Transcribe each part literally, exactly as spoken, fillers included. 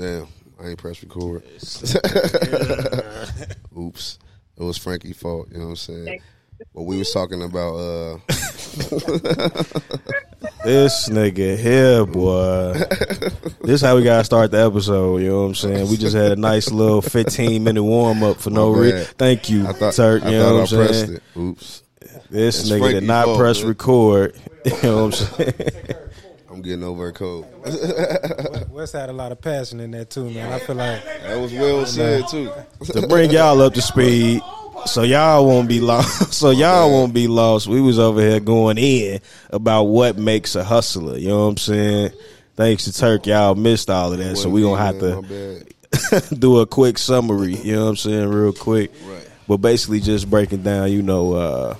Damn, I ain't press record. Oops. It was Frankie's fault, you know what I'm saying? But we was talking about uh this nigga here, boy. This how we gotta start the episode, you know what I'm saying? We just had a nice little fifteen minute warm up for no reason. Thank you, thought, Turk, you know what I'm saying? It. Oops. This it's nigga Frankie did not fault, press man. Record. You know what I'm saying? I'm getting over a cold. Wes had a lot of passion in that too, man. I feel like that was well said too. To bring y'all up to speed, so y'all won't be lost. So y'all won't be lost. We was over here going in about what makes a hustler. You know what I'm saying? Thanks to Turk, y'all missed all of that. So we gonna have to do a quick summary. You know what I'm saying? Real quick, but basically just breaking down. You know, uh,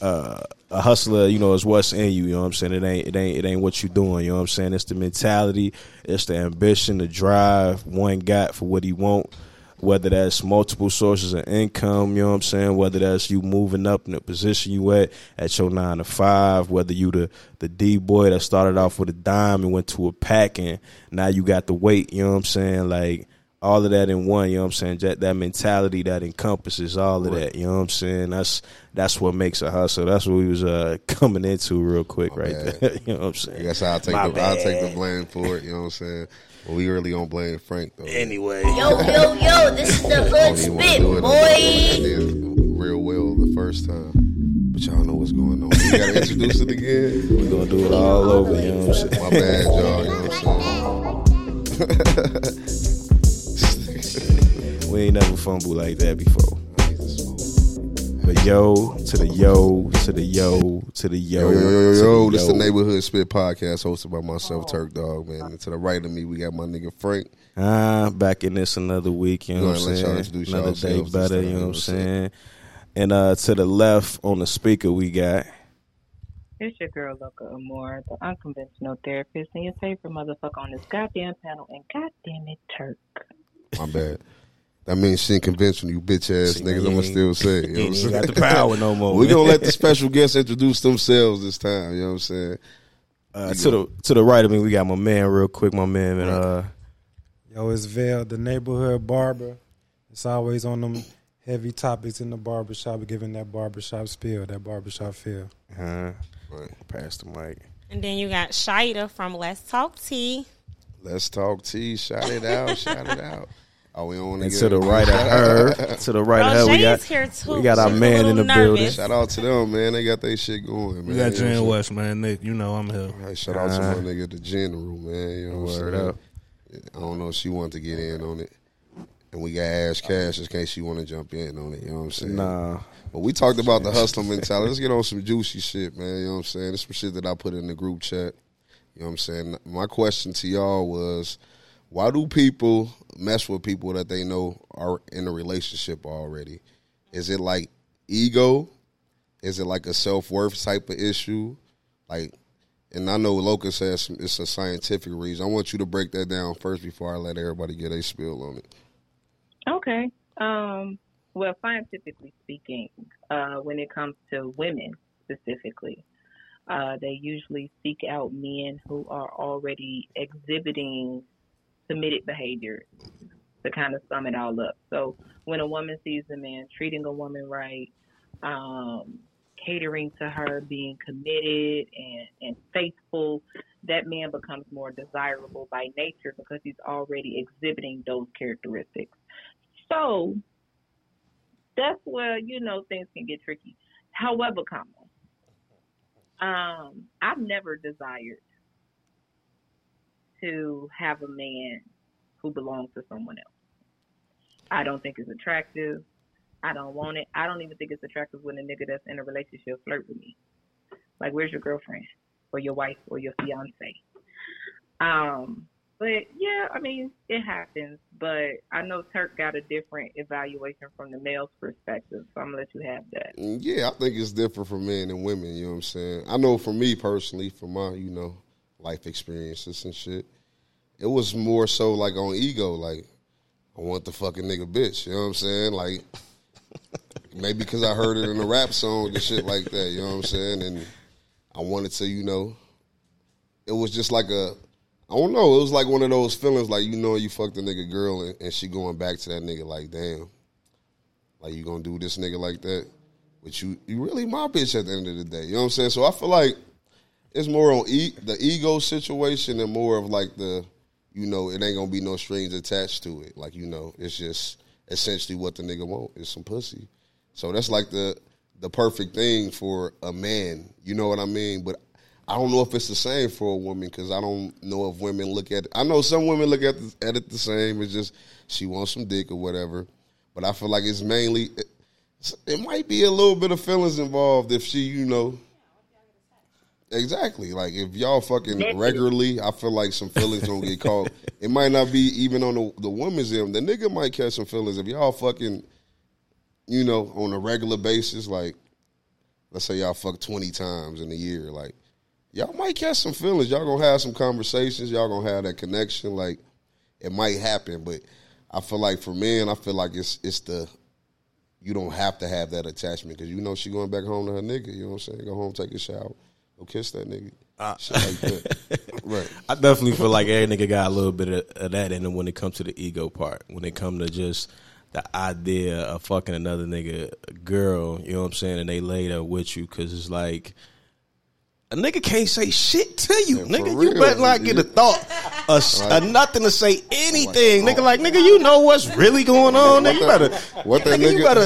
uh. A hustler, you know, is what's in you, you know what I'm saying? It ain't it ain't it ain't what you doing, you know what I'm saying? It's the mentality, it's the ambition, the drive one got for what he want, whether that's multiple sources of income, you know what I'm saying, whether that's you moving up in the position you at at your nine to five, whether you the the D boy that started off with a dime and went to a pack and now you got the weight, you know what I'm saying? Like all of that in one, you know what I'm saying? That, that mentality that encompasses all of that, you know what I'm saying? That's that's what makes a hustle. That's what we was uh, coming into real quick My right bad. There. You know what I'm saying? I guess I'll take, the, I'll take the blame for it, you know what I'm saying? Well, we really don't blame Frank, though. Anyway. Yo, yo, yo, this is the Hood Spit, boy. Real well the first time. But y'all know what's going on. We got to introduce it again. We're going to do it all over, you know what I'm saying? My bad, y'all, you know what I'm saying? We ain't never fumbled like that before. But yo, to the yo, to the yo, to the yo. Yo, yo, yo, yo. This is the Neighborhood Spit Podcast hosted by myself, Turk Dog, man. And to the right of me, we got my nigga Frank. Ah, uh, back in this another week, you know what I'm saying? Another day better, you know what I'm saying? And uh, to the left on the speaker, we got. It's your girl, Loka Amor, the unconventional therapist, and your favorite motherfucker on this goddamn panel, and goddamn it, Turk. My bad. I mean, she ain't conventional, you bitch ass she niggas. I'm gonna still say, you know what I'm got the power no more. We gonna let the special guests introduce themselves this time. You know what I'm saying? Uh, to go. the to the right of me, we got my man, real quick, my man. And, uh, yo, it's Vell, the neighborhood barber. It's always on them heavy topics in the barbershop, giving that barbershop spiel, that barbershop feel. Huh? Right. Pass the mic. And then you got Shida from Let's Talk Tea. Let's Talk Tea. Shout it out. Shout it out. Oh, we don't want to get to the right of her. To the right of her, we got, here too. We got our She's man in the nervous. Building. Shout out to them, man. They got their shit going, man. We got Gen West, man. Nick, you know I'm here. Right, shout uh, out to my nigga, the general, man. You know what I'm saying? I don't know if she wanted to get in on it. And we got Ash Cash in case she want to jump in on it. You know what I'm saying? Nah. But we talked about the hustling mentality. Let's get on some juicy shit, man. You know what I'm saying? This is some shit that I put in the group chat. You know what I'm saying? My question to y'all was, why do people mess with people that they know are in a relationship already? Is it like ego? Is it like a self-worth type of issue? Like, and I know Loka says it's a scientific reason. I want you to break that down first before I let everybody get a spill on it. Okay. Um, well, scientifically speaking, uh, when it comes to women specifically, uh, they usually seek out men who are already exhibiting submitted behavior, to kind of sum it all up. So when a woman sees a man treating a woman right, um, catering to her, being committed and, and faithful, that man becomes more desirable by nature because he's already exhibiting those characteristics. So that's where, you know, things can get tricky. However, common, um, I've never desired to have a man who belongs to someone else. I don't think it's attractive. I don't want it. I don't even think it's attractive when a nigga that's in a relationship flirt with me. Like, where's your girlfriend or your wife or your fiance? Um, but yeah, I mean, it happens. But I know Turk got a different evaluation from the male's perspective, so I'm gonna let you have that. Yeah, I think it's different for men and women. You know what I'm saying? I know for me personally, for my, you know, life experiences and shit, it was more so like on ego, like I want the fucking nigga bitch, you know what I'm saying? Like maybe because I heard it in a rap song and shit like that, you know what I'm saying? And I wanted to, you know, it was just like a I don't know. It was like one of those feelings, like, you know, you fucked a nigga girl and, and she going back to that nigga like, damn. Like, you gonna do this nigga like that? But you you really my bitch at the end of the day. You know what I'm saying? So I feel like it's more on e- the ego situation and more of like the, you know, it ain't gonna be no strings attached to it. Like, you know, it's just essentially what the nigga want is some pussy. So that's like the the perfect thing for a man. You know what I mean? But I don't know if it's the same for a woman, because I don't know if women look at it. I know some women look at, the, at it the same. It's just she wants some dick or whatever. But I feel like it's mainly, it, it might be a little bit of feelings involved if she, you know. Exactly. Like, if y'all fucking regularly, I feel like some feelings don't get caught. It might not be even on the, the woman's end. The nigga might catch some feelings. If y'all fucking, you know, on a regular basis, like, let's say y'all fuck twenty times in a year, like, y'all might catch some feelings. Y'all gonna have some conversations. Y'all gonna have that connection. Like, it might happen, but I feel like for men, I feel like it's it's the, you don't have to have that attachment, because you know she going back home to her nigga. You know what I'm saying? Go home, take a shower, go kiss that nigga. Uh, Shit like that. Right. I definitely feel like every nigga got a little bit of, of that in them when it comes to the ego part. When it comes to just the idea of fucking another nigga girl, you know what I'm saying? And they lay there with you, because it's like, a nigga can't say shit to you, yeah, nigga. You real, better not get a thought, a, like, a nothing to say anything, like, nigga. Like, nigga, you know what's really going on, nigga. You better, what that nigga, nigga, you better,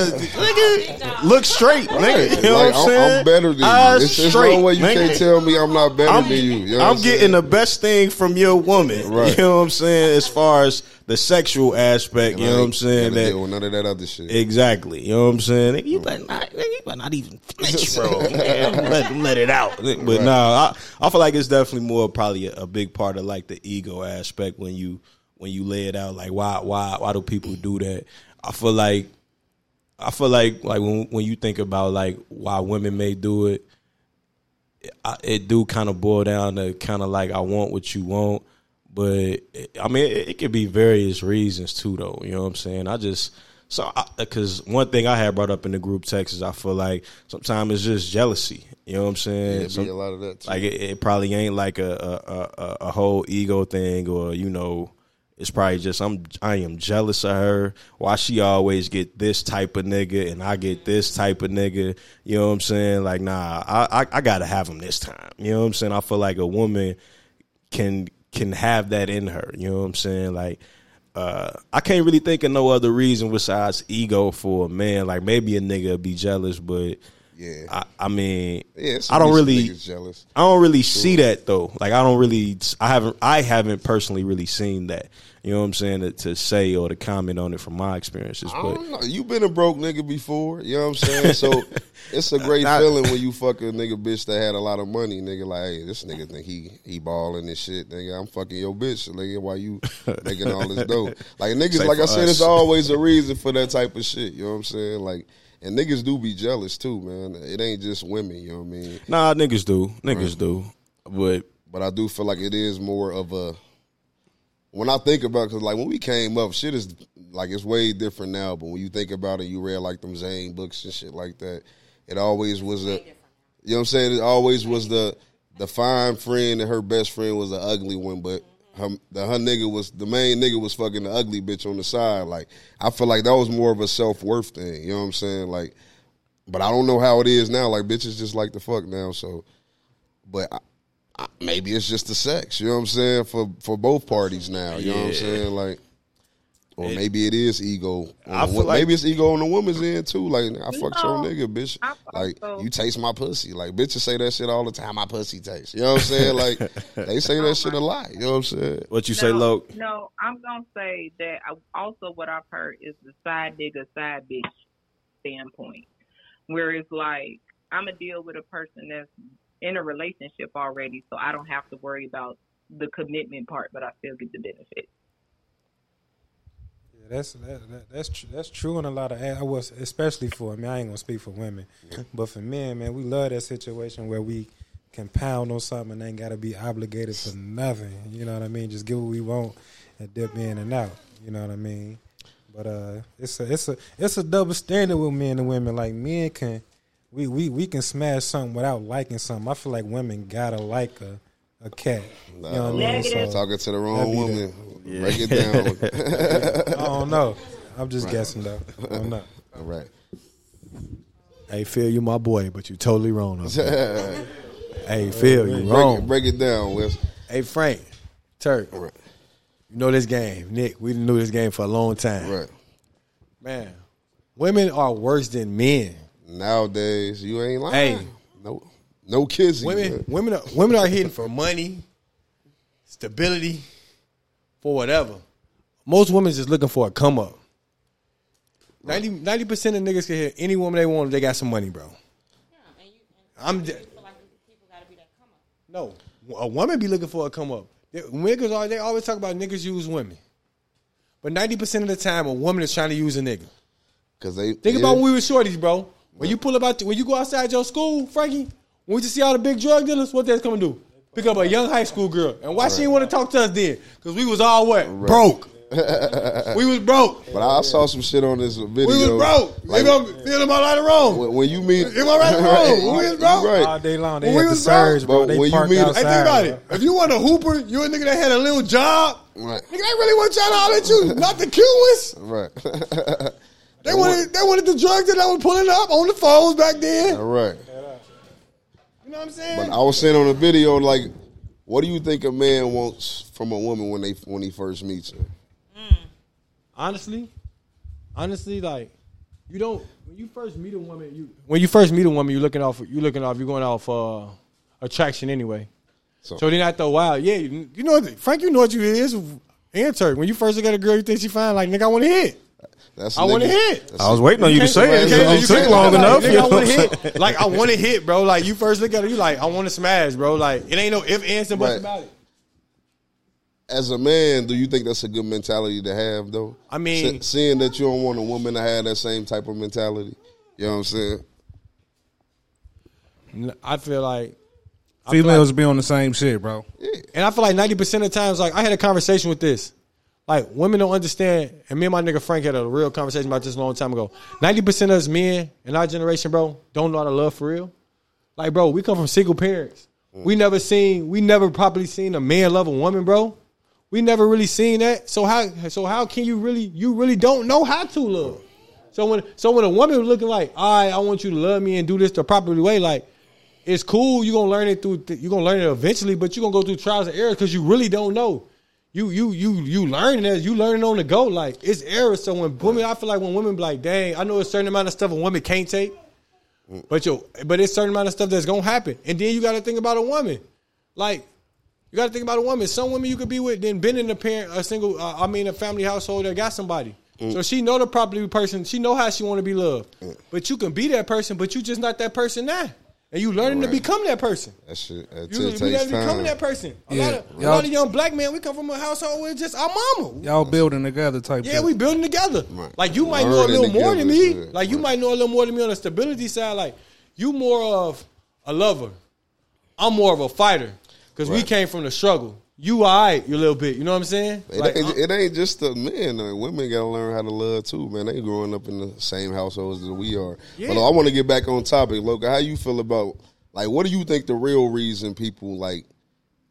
nigga, look straight, right. nigga. You know like, what I'm saying? I'm better than you. It's, it's straight, no way you nigga. Can't tell me I'm not better I'm, than you. You know I'm getting saying? The best thing from your woman. Right. You know what I'm saying? As far as the sexual aspect, and you know what I'm saying? That deal with none of that other shit. Exactly. You know what I'm saying? Nigga, you better not, nigga, you better not even flinch, bro. Man, let, let it out. But right. no, I, I feel like it's definitely more probably a, a big part of like the ego aspect when you when you lay it out. Like, why why why do people do that? I feel like I feel like like when when you think about like why women may do it, it, it do kind of boil down to kind of like I want what you want. But, I mean, it, it could be various reasons, too, though. You know what I'm saying? I just, so, because one thing I had brought up in the group text is I feel like sometimes it's just jealousy. You know what I'm saying? Yeah, Some, a lot of that, too. Like, it, it probably ain't like a, a, a, a whole ego thing or, you know, it's probably just I'm, I am jealous of her. Why she always get this type of nigga and I get this type of nigga. You know what I'm saying? Like, nah, I, I, I got to have him this time. You know what I'm saying? I feel like a woman can can have that in her, you know what I'm saying? Like, uh, I can't really think of no other reason besides ego for a man. Like, maybe a nigga be jealous, but yeah, I, I mean, yeah, I don't really, jealous. I don't really sure. see that though. Like, I don't really, I haven't, I haven't personally really seen that. You know what I'm saying? To, to say or to comment on it from my experiences. I but don't know. You been a broke nigga before, you know what I'm saying? So it's a great I, feeling when you fuck a nigga bitch that had a lot of money, nigga. Like, hey, this nigga think he he balling this shit, nigga. I'm fucking your bitch, nigga. Why you making all this dope? Like niggas, Same like I us. said, it's always a reason for that type of shit. You know what I'm saying? Like. And niggas do be jealous too, man. It ain't just women, you know what I mean? Nah, niggas do. Niggas right. do. But but I do feel like it is more of a, when I think about it, because like when we came up, shit is, like it's way different now. But when you think about it, you read like them Zane books and shit like that. It always was a, you know what I'm saying? It always was the the fine friend and her best friend was the ugly one. But her, the, her nigga was, the main nigga was fucking the ugly bitch on the side. Like, I feel like that was more of a self-worth thing. You know what I'm saying? Like, but I don't know how it is now. Like, bitches just like the fuck now, so. But I, I, maybe it's just the sex, you know what I'm saying, for, for both parties now. You yeah. know what I'm saying? Like, or it, maybe it is ego. I feel like, maybe it's ego on the woman's end, too. Like, I fucked no, your nigga, bitch. Like, so. You taste my pussy. Like, bitches say that shit all the time. My pussy tastes. You know what I'm saying? Like, they say that shit a lot. You know what I'm saying? What you no, say, Loke? No, I'm going to say that also what I've heard is the side nigga, side bitch standpoint. Where it's like, I'm going to deal with a person that's in a relationship already, so I don't have to worry about the commitment part, but I still get the benefit. That's that, that, that's tr- that's true in a lot of I was especially for I mean I ain't gonna speak for women, but for men, man, we love that situation where we can pound on something and ain't gotta be obligated for nothing. You know what I mean? Just give what we want and dip in and out. You know what I mean? But uh, it's a it's a it's a double standard with men and women. Like men can we we, we can smash something without liking something. I feel like women gotta like a a cat. Nah, you know what I mean? So, talking to the wrong woman. Yeah. Break it down. I don't know. I'm just right. guessing, though. I don't know. All right. Hey, Phil, you my boy, but you totally wrong. Hey, Phil, you wrong. Break it, break it down, Wes. Hey, Frank, Turk, right. you know this game. Nick, we knew this game for a long time. Right. Man, women are worse than men. Nowadays, you ain't lying. Hey. No, no kids. Women, women are, women are hitting for money, stability, for whatever. Most women just looking for a come up. ninety, ninety percent of niggas can hit any woman they want if they got some money, bro. Yeah, and you, and I'm just, people, like people gotta be that come up. No, a woman be looking for a come up. They, niggas are, they always talk about niggas use women, but ninety percent of the time, a woman is trying to use a nigga. Cause they think yeah. about when we were shorties, bro. When yeah. you pull up out, when you go outside your school, Frankie, when we just see all the big drug dealers, what that's gonna do? Pick up a young high school girl, and why right. she didn't want to talk to us then? Cause we was all what right. broke. We was broke. But I saw some shit on this video. We was broke. Like, feel am I right or wrong? When, when you meet, am I right or wrong? We was broke right. all day long. They when had we was the surge, bro. They when parked you meet, outside, hey, think about bro. It. If you want a hooper, you a nigga that had a little job. Right. Nigga, they really want y'all to holler at you, not the cutest. Right. They wanted. They wanted the drugs that I was pulling up on the phones back then. All right. You know what I'm saying? But I was saying on the video, like, what do you think a man wants from a woman when they when he first meets her? Honestly, honestly, like you don't. When you first meet a woman, you when you first meet a woman, you looking off. You looking off. You going off uh, attraction anyway. So, so then after a while, yeah, you, you know, Frank, you know what you is. And Turk, when you first look at a girl, you think she fine. Like nigga, I want to hit. That's I want to hit. I was waiting on you to say it. It took long like, enough. Nigga, I want to hit. Like I want to hit, bro. Like you first look at her, you like I want to smash, bro. Like it ain't no if, ands, and buts right. about it. As a man, do you think that's a good mentality to have, though? I mean... Se- seeing that you don't want a woman to have that same type of mentality. You know what I'm saying? I feel like... I Females feel like, be on the same shit, bro. Yeah. And I feel like ninety percent of the times, like, I had a conversation with this. Like, women don't understand... And me and my nigga Frank had a real conversation about this a long time ago. ninety percent of us men in our generation, bro, don't know how to love for real. Like, bro, we come from single parents. Mm. We never seen... We never properly seen a man love a woman, bro. We never really seen that. So how so how can you really you really don't know how to love? So when so when a woman was looking like, all right, I want you to love me and do this the proper way, like it's cool, you're gonna learn it through th- you're gonna learn it eventually, but you're gonna go through trials and errors because you really don't know. You you you you learning as you learning on the go, like it's errors. So when women, I feel like when women be like, dang, I know a certain amount of stuff a woman can't take, but yo, but it's a certain amount of stuff that's gonna happen. And then you gotta think about a woman. Like You got to think about a woman. Some women you could be with, then been in a parent, a single, uh, I mean, a family household that got somebody. Mm. So she know the proper person. She know how she want to be loved. Mm. But you can be that person, but you just not that person now. And you learning right. to become that person. That shit, that you takes time. Becoming that person. A, yeah. lot of, a lot of young black men, we come from a household where it's just our mama. Y'all building together type. Yeah, thing. We building together. Right. Like you might learning know a little more than me. Shit. Like you right. might know a little more than me on the stability side. Like you more of a lover. I'm more of a fighter. Because right. we came from the struggle. You all right, you little bit. You know what I'm saying? It, like, ain't, it ain't just the men. I mean, women got to learn how to love, too, man. They growing up in the same households that we are. Yeah. But I want to get back on topic. Loka, how you feel about, like, what do you think the real reason people, like,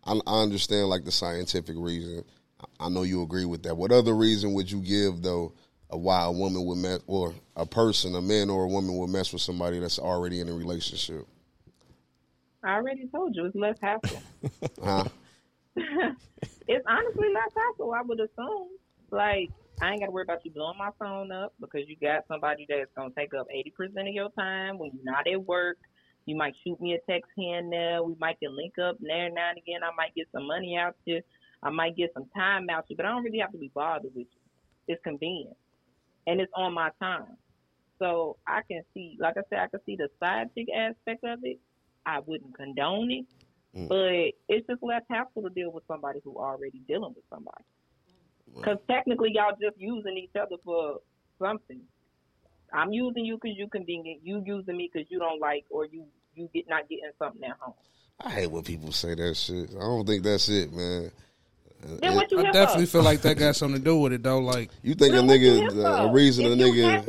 I, I understand, like, the scientific reason. I, I know you agree with that. What other reason would you give, though, of why a woman would mess, or a person, a man or a woman would mess with somebody that's already in a relationship? I already told you, it's less hassle. Uh-huh. It's honestly less hassle, I would assume. Like, I ain't got to worry about you blowing my phone up because you got somebody that's going to take up eighty percent of your time when you're not at work. You might shoot me a text here and there. We might get link up there and now and again. I might get some money out you. I might get some time out you, but I don't really have to be bothered with you. It's convenient. And it's on my time. So I can see, like I said, I can see the side chick aspect of it. I wouldn't condone it, mm. but it's just less hassle to deal with somebody who already dealing with somebody. Because right. technically, y'all just using each other for something. I'm using you because you convenient. You using me because you don't like, or you you get not getting something at home. I hate when people say that shit. I don't think that's it, man. Then what you I definitely up? Feel like that got something to do with it, though. Like you think then a nigga, a reason if a nigga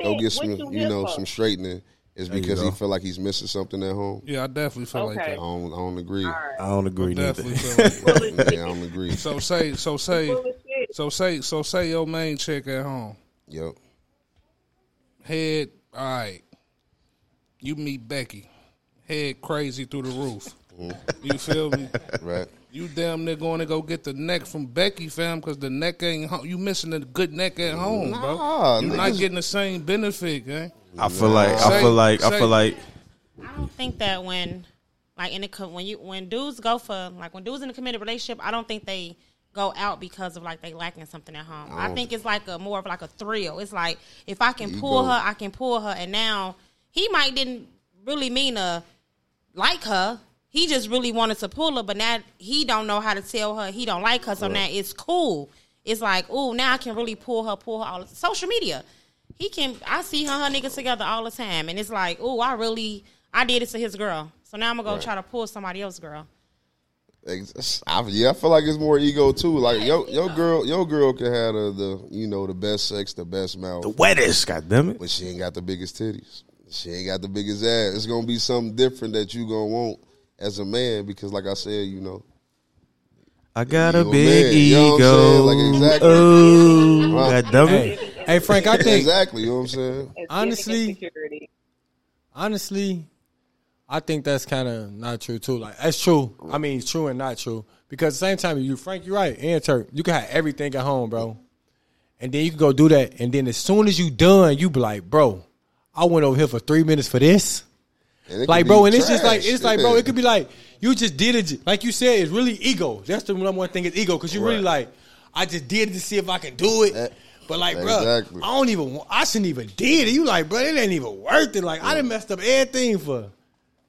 go get some, you, you know, up? Some straightening. It's because he feel like he's missing something at home. Yeah, I definitely feel okay. like that. I don't, I don't agree. Right. I don't agree. I definitely feel like that. Yeah, I don't agree. So say, so say, so say, so say your main chick at home. Yep. Head, all right. You meet Becky. Head crazy through the roof. Mm-hmm. You feel me? Right. You damn near going to go get the neck from Becky, fam, because the neck ain't home. You missing a good neck at home, nah, bro. You niggas. Not getting the same benefit, gang. I feel like say, I feel like say, I feel like. I don't think that when, like in the when you when dudes go for like when dudes in a committed relationship, I don't think they go out because of like they lacking something at home. I, I think it's like a more of like a thrill. It's like if I can pull go. her, I can pull her, and now he might didn't really mean to like her. He just really wanted to pull her, but now he don't know how to tell her he don't like her. So right. now it's cool. It's like, ooh, now I can really pull her, pull her all social media. He can. I see her, her niggas together all the time, and it's like, ooh, I really, I did it to his girl. So now I'm gonna go right. try to pull somebody else's girl. I, yeah, I feel like it's more ego too. Like your ego. your girl, your girl can have the, the you know the best sex, the best mouth, the wettest. Goddamn it! But she ain't got the biggest titties. She ain't got the biggest ass. It's gonna be something different that you gonna want. As a man, because like I said, you know, I got a big ego. You know what I'm saying? Like, exactly. Oh, right. God damn it. Hey, hey, Frank, I think exactly. You know what I'm saying? Honestly, honestly, I think that's kind of not true too. Like that's true. I mean, true and not true. Because at the same time, you Frank, you're right, and Turk, you can have everything at home, bro, and then you can go do that, and then as soon as you done, you be like, bro, I went over here for three minutes for this. Like, bro, and trash. It's just like, it's like, bro, it could be like, you just did it. Like you said, it's really ego. That's the number one thing is ego. Because you right. really like, I just did it to see if I can do it. That, but like, exactly. bro, I don't even, I shouldn't even did it. You like, bro, it ain't even worth it. Like, yeah. I done messed up everything for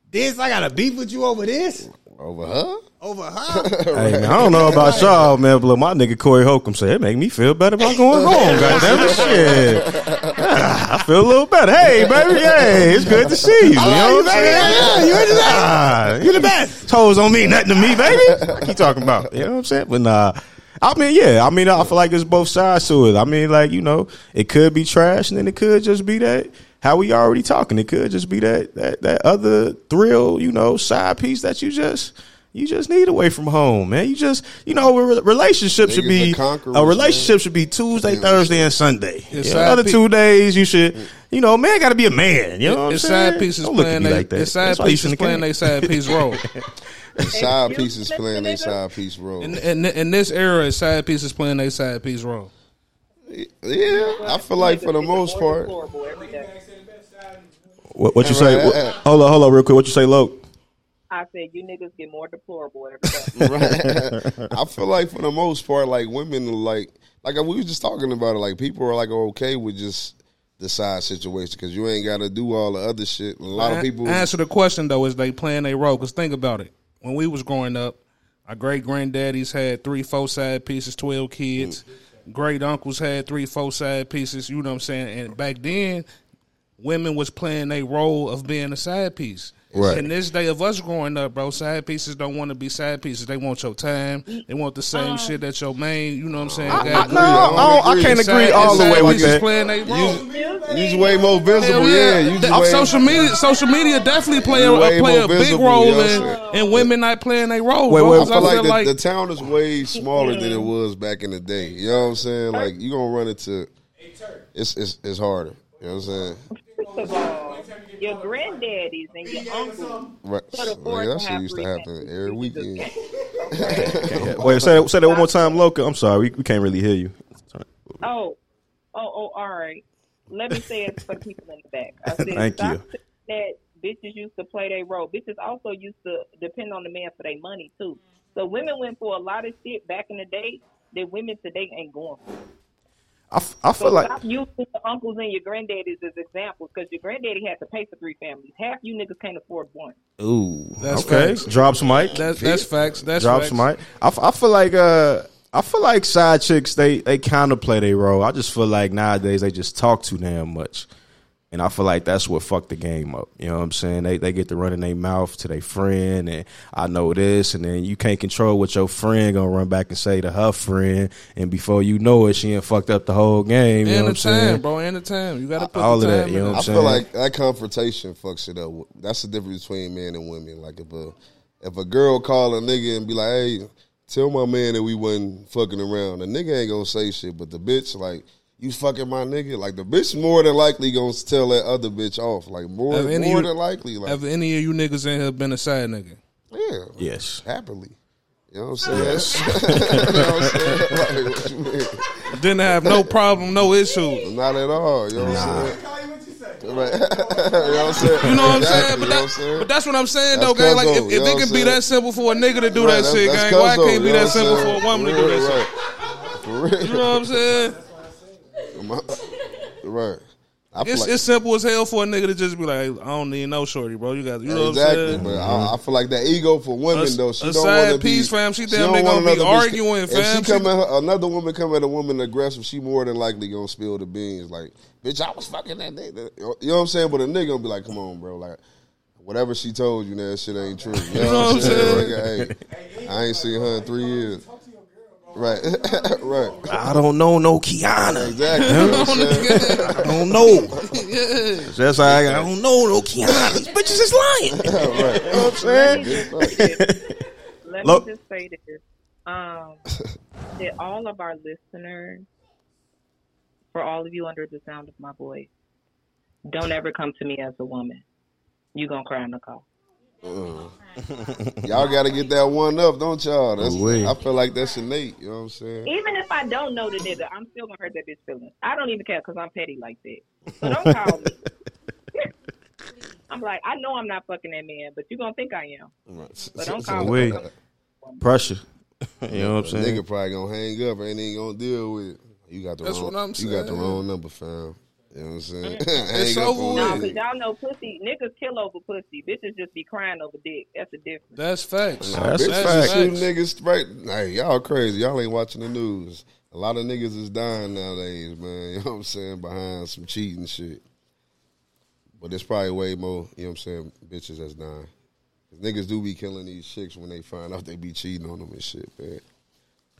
this. I got to beef with you over this. Over her? Over her? Hey, man, I don't know about like, y'all, man, but my nigga Corey Holcomb said, it make me feel better about going home. Goddamn shit. Ah, I feel a little better. Hey, baby, hey, it's good to see you. You know what I'm saying? You the best. You the best. Toes don't mean nothing to me, baby. What you talking about? You know what I'm saying? But nah. I mean, yeah. I mean, I feel like there's both sides to it. I mean, like, you know, it could be trash and then it could just be that. How we already talking? It could just be that that that other thrill, you know, side piece that you just you just need away from home, man. You just you know, a relationship should be a relationship man. should be Tuesday, Thursday, and Sunday. Yeah, the other piece. two days, you should you know, man got to be a man. You know, what I'm saying? Side pieces playing they, like that. Side pieces playing their side piece role. Side pieces playing their side piece role. In, in, in this era, side pieces playing their side piece role. Yeah, I feel like for the most part. What, what you say? Right, what, right. Hold on, hold on, real quick. What you say, Loke? I said you niggas get more deplorable every day. Right. I feel like for the most part, like women, like like we was just talking about it. Like people are like okay with just the side situation because you ain't got to do all the other shit. A lot I, of people answer the question though: is they playing their role? Because think about it. When we was growing up, our great granddaddies had three, four side pieces, twelve kids. Mm. Great uncles had three, four side pieces. You know what I'm saying? And back then. Women was playing a role of being a side piece. Right. In this day of us growing up, bro, side pieces don't want to be side pieces. They want your time. They want the same uh, shit that your main, you know what I'm saying? I, I, no, I, I, agree. I can't agree side, all the way with that. Playing they role. You, you's way more visible, yeah. yeah. You's way, social media social media definitely play, uh, play a big role in, in women not playing their role. Wait, wait, I feel like the, like the town is way smaller than it was back in the day. You know what I'm saying? Like, you're going to run into, it's, it's, it's harder. You know what I'm saying? Of all, your granddaddies and your uncles right. well, yeah, that shit used to happen every weekend. Okay. Wait, say that, say that one more time, Loka. I'm sorry, we, we can't really hear you. Sorry. Oh, oh, oh, all right. Let me say it for people in the back. I said, Thank you. That bitches used to play their role. Bitches also used to depend on the man for their money too. So women went for a lot of shit back in the day that women today ain't going for. I, f- I feel so like stop using your uncles and your granddaddies as examples because your granddaddy had to pay for three families. Half you niggas can't afford one. Ooh, that's okay. Facts. Drops mic. That's, that's facts. That's drops facts. mic. I, f- I feel like uh, I feel like side chicks they they kind of play their role. I just feel like nowadays they just talk too damn much. And I feel like that's what fucked the game up. You know what I'm saying? They they get to running their mouth to their friend, and I know this, and then you can't control what your friend gonna run back and say to her friend, and before you know it, she ain't fucked up the whole game. You know what I'm saying, bro? And the time you gotta put all of that. You know what I'm saying? I feel like that confrontation fucks it up. That's the difference between men and women. Like if a if a girl call a nigga and be like, "Hey, tell my man that we wasn't fucking around," the nigga ain't gonna say shit, but the bitch like, "You fucking my nigga." Like, the bitch more than likely gonna tell that other bitch off. Like, more, more you, than likely. Like, have any of you niggas in here been a side nigga? Yeah. Yes. Happily. You know what I'm saying? You know what I'm saying? Like, what didn't have no problem, no issues. Not at all. You know what I'm saying? Nah. You know what I'm saying? You know what I'm saying? But, that, but that's what I'm saying, that's though, gang. Like, if, if you know it can be that simple for a nigga to do right, that that's, shit, that's gang, why can't it be that simple for a woman to do that shit? For real. You know what I'm saying? Right, I it's, like, it's simple as hell for a nigga to just be like, "I don't need no shorty, bro." You got, you know exactly, what I'm saying? But mm-hmm. I, I feel like that ego for women a, though. She a don't want to be piece, fam. She, she damn nigga gonna be arguing, bitch. Fam. If she come at her, another woman come at a woman aggressive, she more than likely gonna spill the beans. Like, bitch, I was fucking that nigga. You know what I'm saying? But a nigga gonna be like, "Come on, bro." Like, whatever she told you, that shit ain't true. You know, you know what I'm saying? saying? Like, hey, I ain't seen her in three years. Right, right. I don't know no Kiana. Exactly. I don't know. That's how I, I don't know no Kiana. These bitches is lying. Right. You know what I'm saying? Let me Look. just say this: um, that all of our listeners, for all of you under the sound of my voice, don't ever come to me as a woman. You gonna cry in the car. Uh, y'all gotta get that one up, don't y'all? That's, I feel like that's innate. You know what I'm saying? Even if I don't know the nigga, I'm still gonna hurt that bitch feelings. I don't even care because I'm petty like that. So don't call me. I'm like, I know I'm not fucking that man, but you gonna think I am. Right. But don't call me. Pressure. You know what I'm saying? Nigga probably gonna hang up and ain't gonna deal with it. You got the that's wrong. What I'm saying. You got the wrong number, fam. You know what I'm saying? It's over. No, because y'all know pussy, niggas kill over pussy. Bitches just be crying over dick. That's the difference. That's facts. Nah, that's that's facts. Facts. Niggas, right? Hey, y'all crazy. Y'all ain't watching the news. A lot of niggas is dying nowadays, man. You know what I'm saying? Behind some cheating shit. But there's probably way more, you know what I'm saying, bitches that's dying. Niggas do be killing these chicks when they find out they be cheating on them and shit, man.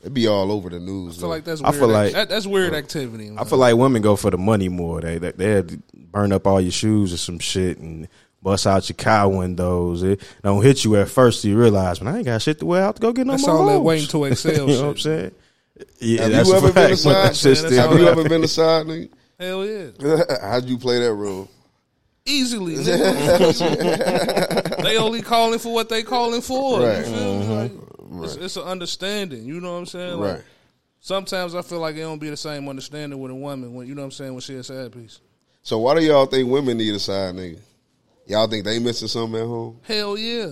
It be all over the news. I feel though. like that's weird. I feel like, that, that's weird activity. Man. I feel like women go for the money more. They they they burn up all your shoes or some shit and bust out your car windows. It don't hit you at first. You realize, man, I ain't got shit to wear out to go get no that's more. That's all that waiting to excel. You shit. know what I'm saying? Yeah, have that's you ever been aside? Have you ever been aside, nigga? Hell yeah. How'd you play that role? Easily. They only calling for what they calling for. Right. You feel mm-hmm. like, Right. It's, it's an understanding, you know what I'm saying? Like, right. Sometimes I feel like it don't be the same understanding with a woman when you know what I'm saying when she a side piece. So why do y'all think women need a side nigga? Y'all think they missing something at home? Hell yeah.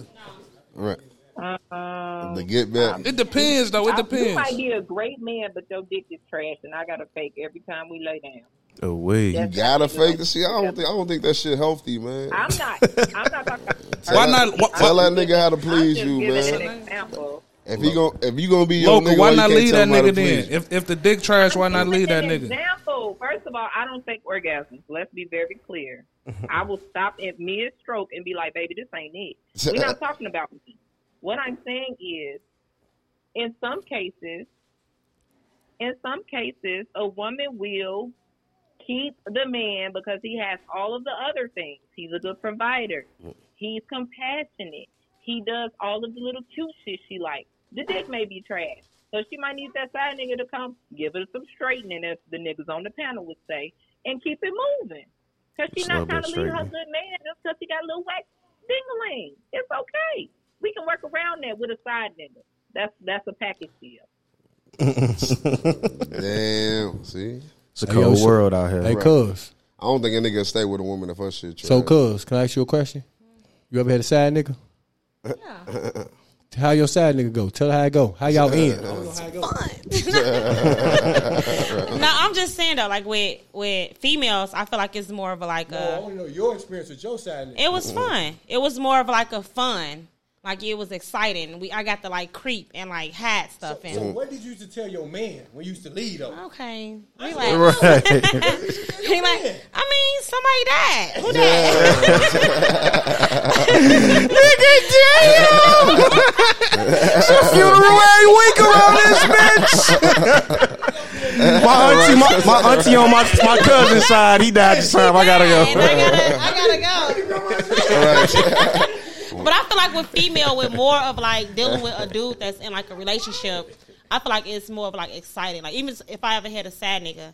Right. Um, the get back. It depends though. It depends. You might be a great man, but your dick is trash, and I gotta fake every time we lay down. Oh wait, you gotta fake the shit. I don't think I don't think that shit healthy, man. I'm not. I'm not talking. Why not? Why, tell that nigga how to please you, man. An example. If he gon' if you gonna be your Loka, nigga, why not leave that nigga then? If if the dick trash, why not leave that nigga? Example. First of all, I don't fake orgasms. Let's be very clear. I will stop at mid stroke and be like, "Baby, this ain't it. We're not talking about me." What I'm saying is, in some cases, in some cases, a woman will keep the man because he has all of the other things. He's a good provider. He's compassionate. He does all of the little cute shit she likes. The dick may be trash, so she might need that side nigga to come give her some straightening, as the niggas on the panel would say, and keep it moving. Because she's not trying to leave her good man just because he got a little wax ding-a-ling. It's okay. We can work around that with a side nigga. That's that's a package deal. Damn, see? It's a cold hey, yo, world out here. Hey, right. Cuz. I don't think a nigga stay with a woman if her shit trash. So, cuz, can I ask you a question? You ever had a side nigga? Yeah. How your side nigga go? Tell her how it go. How y'all end? Fun. No, I'm just saying though, like with with females, I feel like it's more of a like no, a. I don't know your experience with your side nigga. It was fun. It was more of like a fun. Like, it was exciting. We I got to, like, creep and, like, hat stuff. So, and so what did you used to tell your man when you used to leave, though? Okay. Relax. Right. He like, I mean, somebody died. Who died? Nigga, damn! Some funeral every week around this bitch! My auntie, my, my auntie on my, my cousin's side, he died this time. I gotta go. I gotta, I gotta go. But I feel like with female, with more of like dealing with a dude that's in like a relationship, I feel like it's more of like exciting. Like even if I ever had a sad nigga,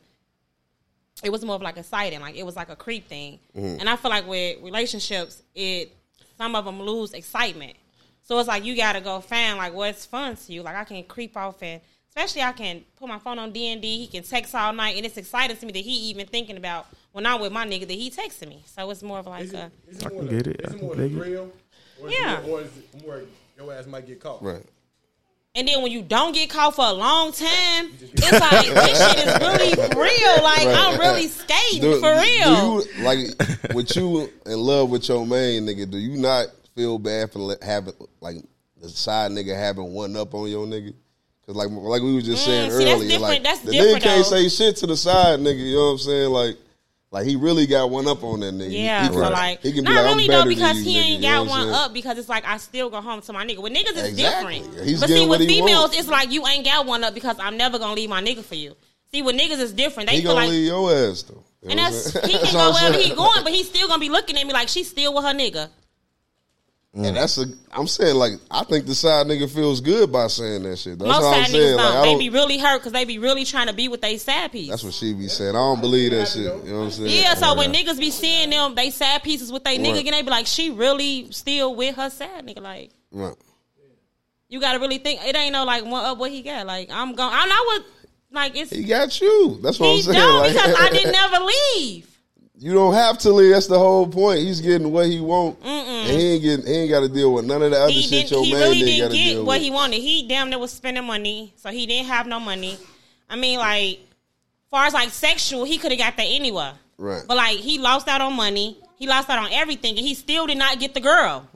it was more of like exciting. Like it was like a creep thing. Mm-hmm. And I feel like with relationships, it some of them lose excitement. So it's like you gotta go find like what's fun to you. Like I can creep off and especially I can put my phone on D and D. He can text all night, and it's exciting to me that he even thinking about when I'm with my nigga that he texting me. So it's more of like is it, a. Is it more I can get it. Is it more real? Or yeah. It, or is it more your ass might get caught? Right. And then when you don't get caught for a long time, it's like, this shit is really real. Like, right. I'm really skating do, for real. Do you, like, with you in love with your man, nigga, do you not feel bad for having, like, the side nigga having one up on your nigga? Because, like, like we was just saying mm, see, earlier, that's like, that's the nigga can't though. Say shit to the side nigga, you know what I'm saying? Like, Like, he really got one up on that nigga. Yeah, he, he so can, like, he can not be like, only though because he niggas, ain't got you know one up because it's like, I still go home to my nigga. With niggas, it's exactly. different. He's but see, with females, wants. It's like, you ain't got one up because I'm never going to leave my nigga for you. See, with niggas, it's different. They he feel like. He going to leave your ass, though. You and that's, he can go wherever he going, but he's still going to be looking at me like, she's still with her nigga. And that's a, I'm saying, like, I think the side nigga feels good by saying that shit. That's Most how I'm side saying. Niggas don't. Like, they be really hurt because they be really trying to be with they sad piece. That's what she be saying. I don't believe that shit. You know what I'm saying? Yeah, so oh, when yeah. niggas be seeing them, they sad pieces with they nigga, right. and they be like, she really still with her sad nigga. Like, right. You got to really think. It ain't no, like, one up what he got. Like, I'm going, I'm not with, like, it's. He got you. That's what I'm saying. He don't like, because I didn't ever leave. You don't have to leave. That's the whole point. He's getting what he want. Mm-mm. And he ain't getting. He ain't got to deal with none of the other he shit your he man really didn't, didn't get deal what with. He wanted. He damn near was spending money, so he didn't have no money. I mean, like, far as like sexual, he could have got that anywhere. Right. But like, he lost out on money. He lost out on everything, and he still did not get the girl.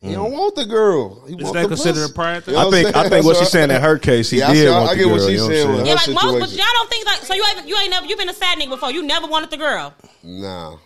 He mm. don't want the girl. He is that considered a prior thing? You know I think. I think what she's saying in her case, he yeah, did. I, want I get the girl, what she's saying. What yeah, like situation. Most, but y'all don't think like. So you ain't, you ain't never. You been a sad nigga before. You never wanted the girl. Nah.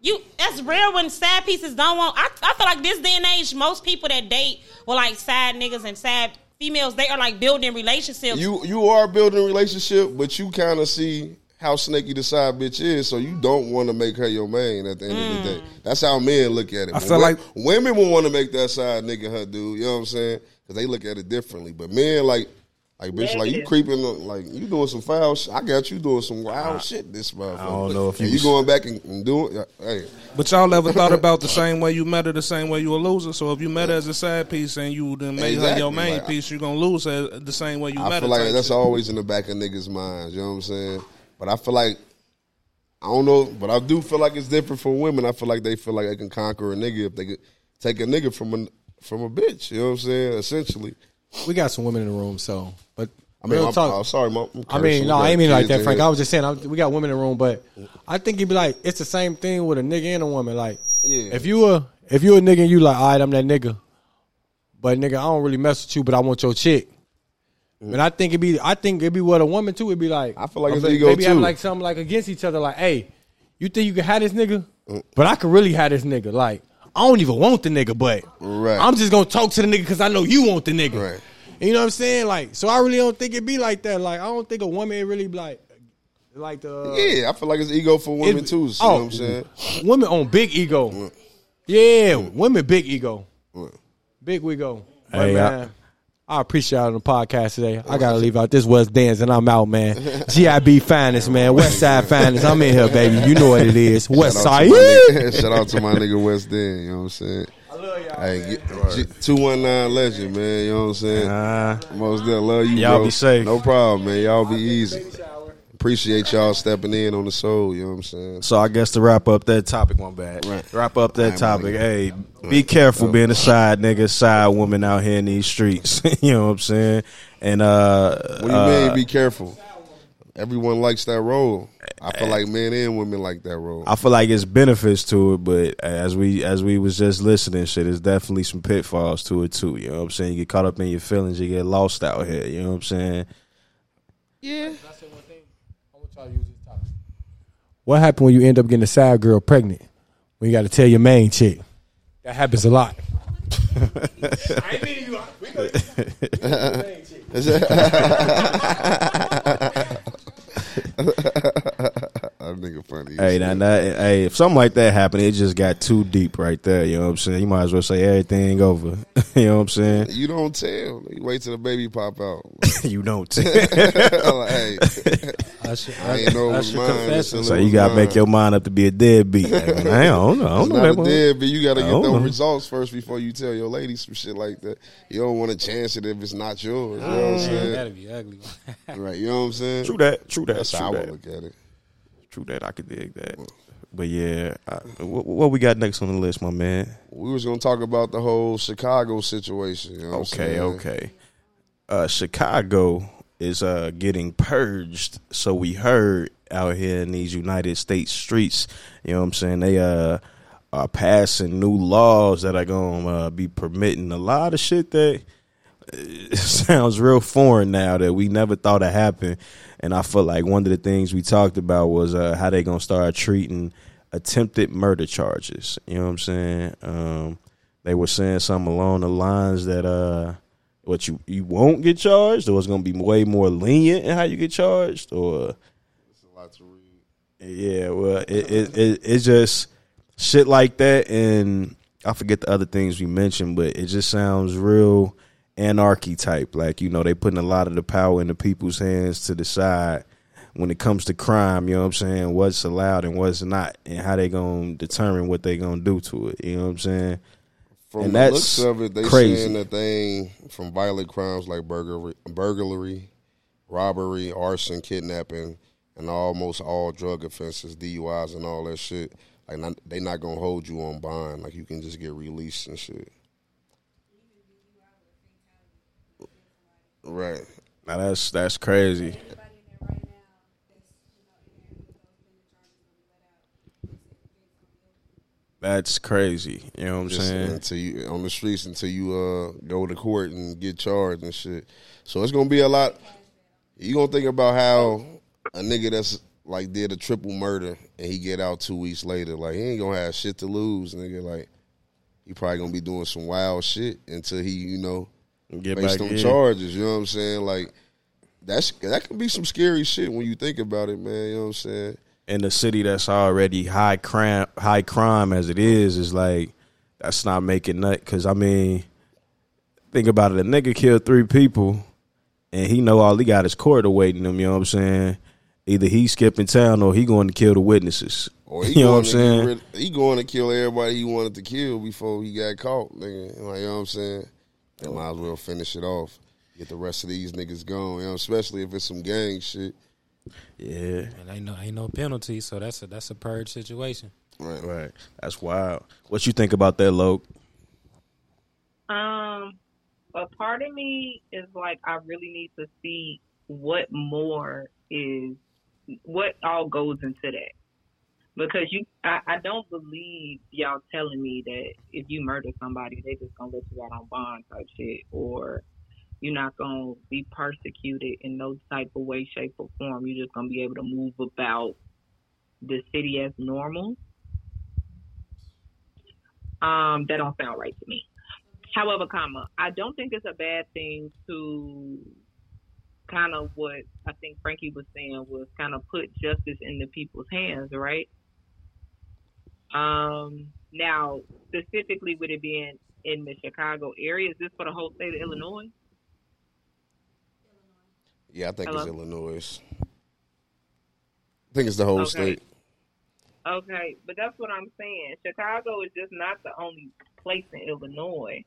You that's rare when sad pieces don't want. I I feel like this day and age, most people that date were like sad niggas and sad females. They are like building relationships. You you are building a relationship, but you kind of see how snaky the side bitch is, so you don't want to make her your main at the end mm. of the day. That's how men look at it. I when feel women, like women will want to make that side nigga her dude. You know what I'm saying? Because they look at it differently. But men, like, like bitch, yeah, like you creeping, like you doing some foul shit. I got you doing some wild I, shit. This motherfucker. I don't know if you, you going back and, and doing. Hey. But y'all ever thought about the same way you met her, the same way you a loser. So if you met her as a side piece and you then made exactly. her your main like, piece, you are gonna lose her the same way you I met feel her. Like that's shit. Always in the back of niggas' minds. You know what I'm saying? But I feel like, I don't know, but I do feel like it's different for women. I feel like they feel like they can conquer a nigga if they could take a nigga from a, from a bitch. You know what I'm saying? Essentially. We got some women in the room, so. But I mean, I'm, talk, I'm sorry. My, I'm I mean, no, I ain't mean like that, Frank. I was just saying, I, we got women in the room, but I think it'd be like, it's the same thing with a nigga and a woman. Like, yeah. if you a, if you a nigga and you like, all right, I'm that nigga. But nigga, I don't really mess with you, but I want your chick. Mm-hmm. And I think it'd be, I think it'd be what a woman too. It'd be like, I feel like it's like, ego maybe too. Have like something like against each other. Like, hey, you think you can have this nigga, mm-hmm. but I could really have this nigga. Like, I don't even want the nigga, but right. I'm just gonna talk to the nigga because I know you want the nigga. Right. You know what I'm saying? Like, so I really don't think it'd be like that. Like, I don't think a woman really be like, like the yeah. I feel like it's ego for women it, too. So oh, you know what I'm saying? Women on big ego. Mm-hmm. Yeah, mm-hmm. women big ego. Mm-hmm. Big we go. Hey, man. I- I appreciate y'all on the podcast today. I got to leave out this Wes Danz, and I'm out, man. G I B Finest, man. West Side Finest. I'm in here, baby. You know what it is. West Side. Shout out to my nigga Wes Danz. You know what I'm saying? I love y'all, hey, man. Get, two one nine Legend, man. You know what I'm saying? Uh, Most of them love you, y'all bro. Be safe. No problem, man. Y'all be easy. Appreciate y'all stepping in on the soul. You know what I'm saying? So I guess to wrap up that topic, my bad. Right. Wrap up that topic. Hey, be careful being a side nigga, side woman out here in these streets. You know what I'm saying? And uh, what do you uh, mean? Be careful. everyone likes that role. I feel like men and women like that role. I feel like it's benefits to it, but as we as we was just listening, shit, there's definitely some pitfalls to it too. You know what I'm saying? You get caught up in your feelings, you get lost out here. You know what I'm saying? Yeah. Can I say one thing? I want y'all to use this topic. What happened when you end up getting a side girl pregnant? When you got to tell your main chick? That happens a lot. I ain't mean you. We gonna your main chick. That nigga funny. Hey, now, now, hey, if something like that happened, it just got too deep right there. You know what I'm saying? You might as well say everything over. You know what I'm saying? You don't tell. You wait till the baby pop out. You don't tell. Like, hey, I, should, I, I ain't know it was mine. So you gotta mine. Make your mind up to be a deadbeat. Like, man, I don't know. I don't know that one. Deadbeat. You gotta I get those results first before you tell your lady some shit like that. You don't want to chance it if it's not yours. You know what I'm saying? That'd be ugly. Right? You know what I'm saying? True that. True that. That's true how that. I would look at it. True that. I could dig that. But yeah, I, what, what we got next on the list, my man? We was gonna talk about the whole Chicago situation. You know okay, okay. Uh, Chicago is uh, getting purged, so we heard out here in these United States streets. You know what I'm saying? They uh are passing new laws that are gonna uh, be permitting a lot of shit that. It sounds real foreign now that we never thought it happened. And I feel like one of the things we talked about was uh, how they gonna start treating attempted murder charges. You know what I'm saying? Um, they were saying something along the lines that uh, what you you won't get charged, or it's gonna be way more lenient in how you get charged, or it's a lot to read. Yeah, well, it it, it it's just shit like that, and I forget the other things we mentioned, but it just sounds real. Anarchy type, like, you know, they putting a lot of the power in the people's hands to decide when it comes to crime, you know what I'm saying, what's allowed and what's not, and how they gonna determine what they gonna do to it, you know what I'm saying? From and the that's looks of it, they crazy. Saying that they from violent crimes like burglary, burglary, robbery, arson, kidnapping, and almost all drug offenses, D U Is, and all that shit. Like, not, they not gonna hold you on bond. Like, you can just get released and shit. Right. Now that's that's crazy. That's crazy. You know what I'm Just saying? Until you on the streets until you uh go to court and get charged and shit. So it's gonna be a lot. You gonna think about how a nigga that's like did a triple murder and he get out two weeks later, like he ain't gonna have shit to lose, nigga. Like he probably gonna be doing some wild shit until he, you know, Get based on in. charges, you know what I'm saying? Like, that's that can be some scary shit when you think about it, man. You know what I'm saying? In a city that's already high crime, high crime as it is, is like that's not making nut. Because I mean, think about it: a nigga killed three people, and he know all he got is court awaiting him. You know what I'm saying? Either he skipping town or he going to kill the witnesses. Or he you know what I'm saying? Rid- he going to kill everybody he wanted to kill before he got caught, nigga. Like, you know what I'm saying? They might as well finish it off. Get the rest of these niggas gone, you know, especially if it's some gang shit. Yeah. And ain't no, ain't no penalty, so that's a that's a purge situation. Right, right. That's wild. What you think about that, Loke? Um, a part of me is like, I really need to see what more is, what all goes into that. Because you, I, I don't believe y'all telling me that if you murder somebody, they just gonna let you out on bond type shit, or you're not gonna be persecuted in no type of way, shape, or form. You're just gonna be able to move about the city as normal. Um, that don't sound right to me. However, comma, I don't think it's a bad thing to kind of what I think Frankie was saying was kind of put justice into people's hands, right? Um, now, specifically with it being in the Chicago area, is this for the whole state of Illinois? Yeah, I think Hello? it's Illinois. I think it's the whole okay. state. Okay, but that's what I'm saying. Chicago is just not the only place in Illinois.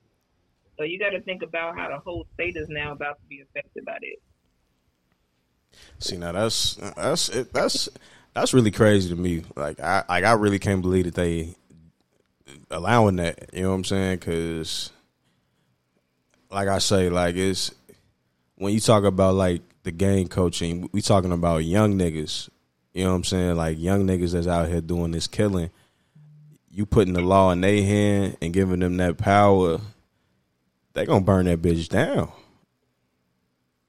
So you got to think about how the whole state is now about to be affected by this. See, now that's that's it, that's. That's really crazy to me. Like I, like I really can't believe that they allowing that. You know what I'm saying? Because, like I say, like it's when you talk about like the game coaching, we talking about young niggas. You know what I'm saying? Like young niggas that's out here doing this killing. You putting the law in their hand and giving them that power, they gonna burn that bitch down.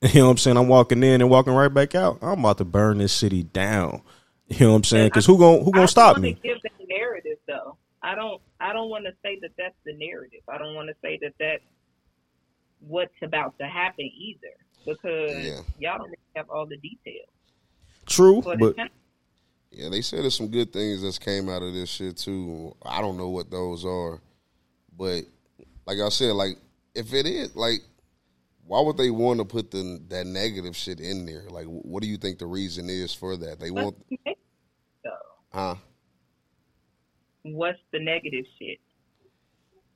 You know what I'm saying? I'm walking in and walking right back out. I'm about to burn this city down. You know what I'm saying? Because who gonna who gonna stop me? I don't want to give that narrative though. I don't. I don't want to say that that's the narrative. I don't want to say that that's what's about to happen either, because yeah. y'all don't have all the details. True, but, but yeah, they said there's some good things that's came out of this shit too. I don't know what those are, but like I said, like if it is like. Why would they want to put the, that negative shit in there? Like, what do you think the reason is for that? They what's want, the huh? What's the negative shit?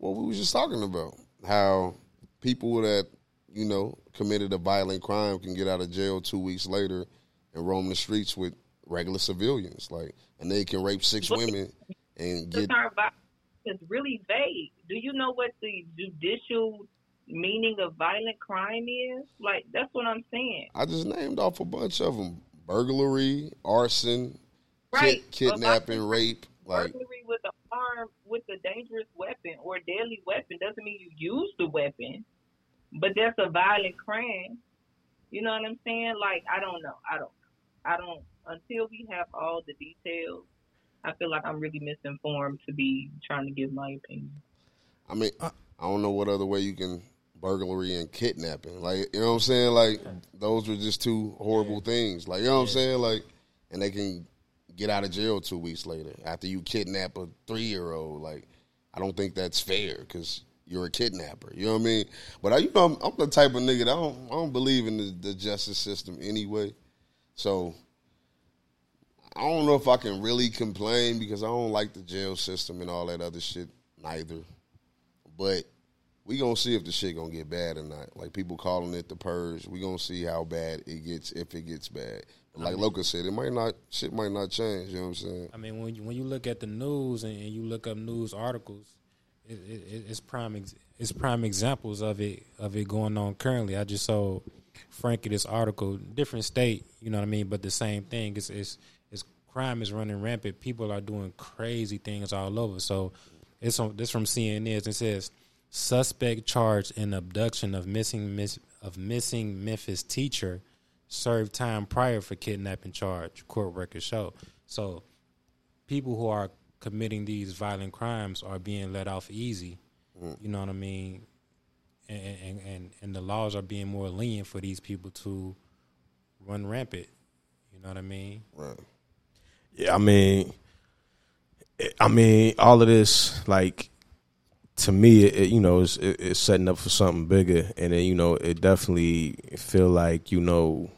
Well, we were just talking about how people that you know committed a violent crime can get out of jail two weeks later and roam the streets with regular civilians, like, and they can rape six what? women and the get. Term violence is really vague. Do you know what the judicial meaning of violent crime is? Like, that's what I'm saying. I just named off a bunch of them. Burglary, arson, right. kid, kidnapping, well, rape. Like, burglary with an arm, with a dangerous weapon or deadly weapon doesn't mean you use the weapon, but that's a violent crime. You know what I'm saying? Like, I don't know. I don't I don't. Until we have all the details, I feel like I'm really misinformed to be trying to give my opinion. I mean, I, I don't know what other way you can... Burglary and kidnapping, like, you know what I'm saying? Like, those were just two horrible yeah. things, like, you know what yeah. I'm saying? Like, and they can get out of jail two weeks later after you kidnap a three-year-old. Like, I don't think that's fair because you're a kidnapper, you know what I mean? But I, you know, I'm, I'm the type of nigga that I don't, I don't believe in the, the justice system anyway, so I don't know if I can really complain because I don't like the jail system and all that other shit neither, but we gonna see if the shit gonna get bad or not. Like, people calling it the purge. We gonna see how bad it gets, if it gets bad. Like, I mean, Loka said, it might not, shit might not change, you know what I'm saying? I mean, when you, when you look at the news and you look up news articles, it, it, it's prime it's prime examples of it of it going on currently. I just saw Frankie this article, different state, you know what I mean, but the same thing. It's it's it's crime is running rampant. People are doing crazy things all over. So it's on, this from C N N. It says, suspect charged in abduction of missing miss, of missing Memphis teacher served time prior for kidnapping charge, court records show. So people who are committing these violent crimes are being let off easy. Mm. You know what I mean? And, and and and the laws are being more lenient for these people to run rampant. You know what I mean? Right. Yeah, I mean, I mean, all of this, like, to me, it, you know, it's, it's setting up for something bigger. And then, you know, it definitely feel like, you know,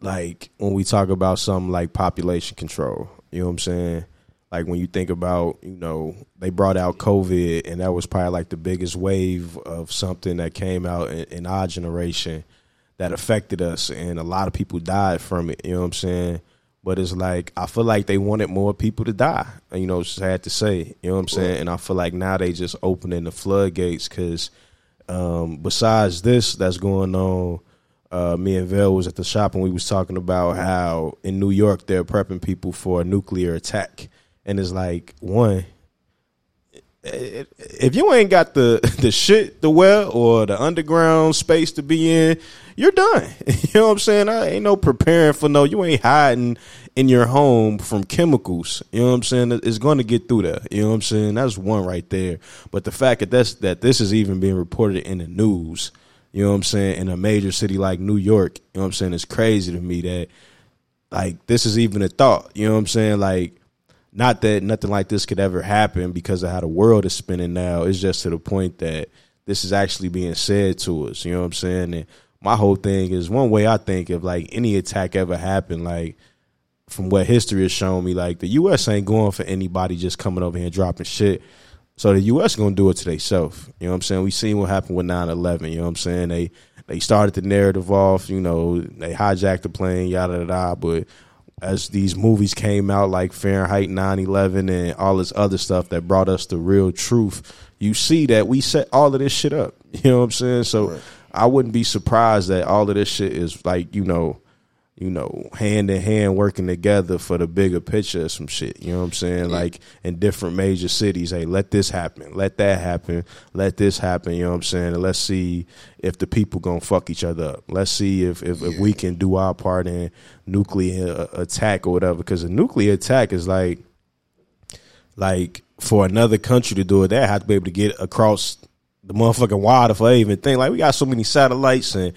like when we talk about something like population control, you know what I'm saying? Like, when you think about, you know, they brought out COVID, and that was probably like the biggest wave of something that came out in, in our generation that affected us. And a lot of people died from it, you know what I'm saying? But it's like, I feel like they wanted more people to die. You know, it's sad to say. You know what I'm saying? And I feel like now they just opening the floodgates because um, besides this that's going on, uh, me and Vell was at the shop and we was talking about how in New York they're prepping people for a nuclear attack. And it's like, one, if you ain't got the, the shit to wear or the underground space to be in, you're done. You know what I'm saying? I ain't no preparing for no, you ain't hiding in your home from chemicals. You know what I'm saying? It's going to get through there. You know what I'm saying? That's one right there. But the fact that that's, that this is even being reported in the news, you know what I'm saying, in a major city like New York, you know what I'm saying, it's crazy to me that, like, this is even a thought. You know what I'm saying? Like, not that nothing like this could ever happen because of how the world is spinning now. It's just to the point that this is actually being said to us. You know what I'm saying? And my whole thing is, one way I think if, like, any attack ever happened, like, from what history has shown me, like, the U S ain't going for anybody just coming over here and dropping shit. So the U S going to do it to themselves. You know what I'm saying? We seen what happened with nine eleven. You know what I'm saying? They, they started the narrative off, you know, they hijacked the plane, yada, yada, yada, but as these movies came out like Fahrenheit nine eleven and all this other stuff that brought us the real truth, you see that we set all of this shit up. You know what I'm saying? So right. I wouldn't be surprised that all of this shit is like, you know, you know, hand in hand working together for the bigger picture of some shit. You know what I'm saying? Yeah. Like in different major cities, hey, let this happen. Let that happen. Let this happen. You know what I'm saying? And let's see if the people gonna fuck each other up. Let's see if, if, yeah. if we can do our part in nuclear attack or whatever. Because a nuclear attack is like, like for another country to do it, they have to be able to get across the motherfucking water for even thing. Like we got so many satellites and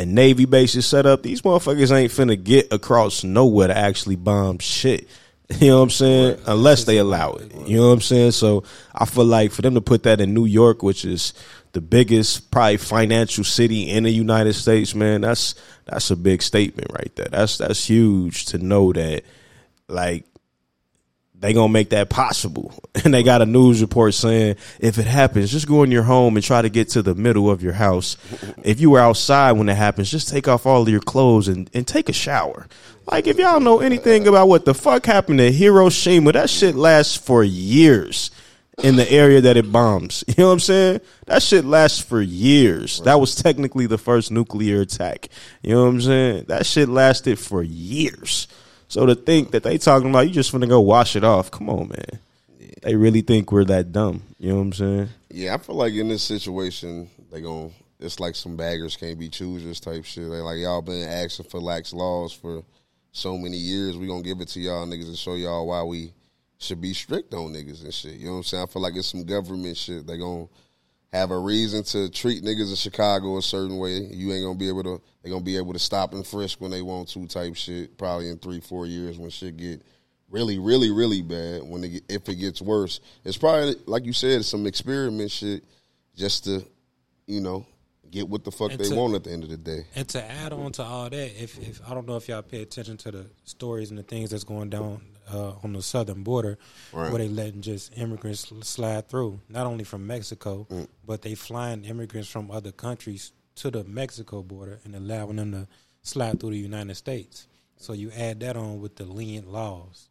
and Navy bases set up. These motherfuckers ain't finna get across nowhere to actually bomb shit. You know what I'm saying? Right. Unless they allow it. You know what I'm saying? So I feel like for them to put that in New York, which is the biggest probably financial city in the United States, man, that's that's a big statement right there. That's that's huge to know that like they gonna make that possible. And they got a news report saying, if it happens, just go in your home and try to get to the middle of your house. If you were outside when it happens, just take off all of your clothes and, and take a shower. Like, if y'all know anything about what the fuck happened to Hiroshima, that shit lasts for years in the area that it bombs. You know what I'm saying? That shit lasts for years. That was technically the first nuclear attack. You know what I'm saying? That shit lasted for years. So to think that they talking about you just finna go wash it off, come on, man. Yeah. They really think we're that dumb. You know what I'm saying? Yeah, I feel like in this situation, they gon' it's like some baggers can't be choosers type shit. They like, y'all been asking for lax laws for so many years. We gonna give it to y'all niggas and show y'all why we should be strict on niggas and shit. You know what I'm saying? I feel like it's some government shit. They gonna have a reason to treat niggas in Chicago a certain way. You ain't gonna be able to. They gonna be able to stop and frisk when they want to, type shit. Probably in three, four years when shit get really, really, really bad. When it get, if it gets worse, it's probably like you said, some experiment shit, just to, you know, get what the fuck and they to, want at the end of the day. And to add on to all that, if if I don't know if y'all pay attention to the stories and the things that's going down uh, on the southern border, right, where they letting just immigrants slide through, not only from Mexico, mm. but they flying immigrants from other countries to the Mexico border and allowing them to slide through the United States. So you add that on with the lenient laws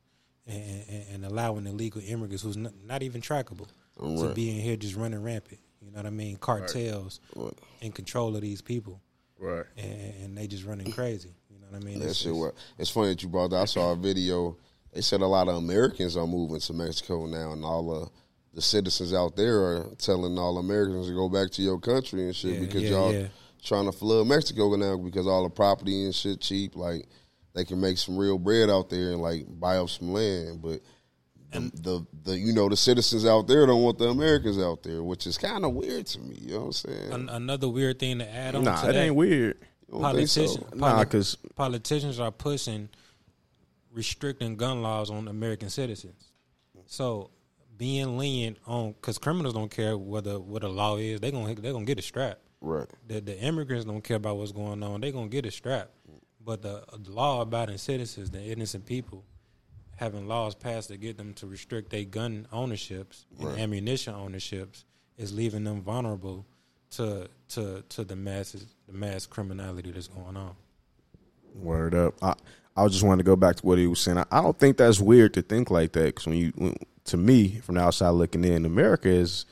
and, and, and allowing illegal immigrants who's not, not even trackable right. to be in here just running rampant. You know what I mean? Cartels right. in control of these people. Right. And, and they just running crazy. You know what I mean? That shit. Well, it's funny that you brought that. I saw a video. They said a lot of Americans are moving to Mexico now, and all uh, the citizens out there are telling all Americans to go back to your country and shit yeah, because yeah, y'all yeah. trying to flood Mexico now because all the property and shit cheap. Like, they can make some real bread out there and, like, buy up some land. But the, the, the you know, the citizens out there don't want the Americans out there, which is kind of weird to me. You know what I'm saying? An- another weird thing to add on nah, to that. Nah, it ain't weird. Politician, so? poli- nah, cause politicians are pushing restricting gun laws on American citizens. So being lenient on, because criminals don't care whether what a law is, they gonna they gonna get a strap. Right. The, the immigrants don't care about what's going on; they gonna get a strap. But the, the law abiding citizens, the innocent people, having laws passed to get them to restrict their gun ownerships and right. ammunition ownerships is leaving them vulnerable to to to the masses, the mass criminality that's going on. Word up. I, I just wanted to go back to what he was saying. I, I don't think that's weird to think like that because when you, when, to me, from the outside looking in, America is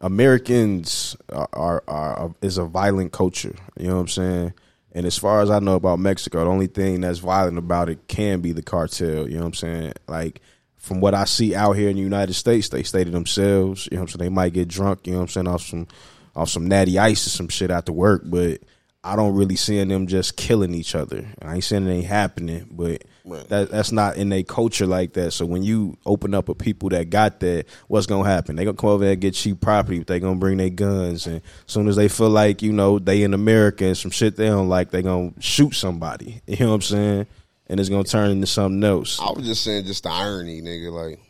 Americans are, are, are is a violent culture. You know what I'm saying? And as far as I know about Mexico, the only thing that's violent about it can be the cartel. You know what I'm saying? Like from what I see out here in the United States, they stay to themselves. You know what I'm saying? They might get drunk. You know what I'm saying? Off some off some natty ice or some shit after work, but I don't really seeing them just killing each other. I ain't saying it ain't happening, but right. that, that's not in their culture like that. So when you open up a people that got that, what's going to happen? They going to come over there and get cheap property, but they going to bring their guns. And as soon as they feel like, you know, they in America and some shit they don't like, they going to shoot somebody. You know what I'm saying? And it's going to turn into something else. I was just saying just the irony, nigga. Like,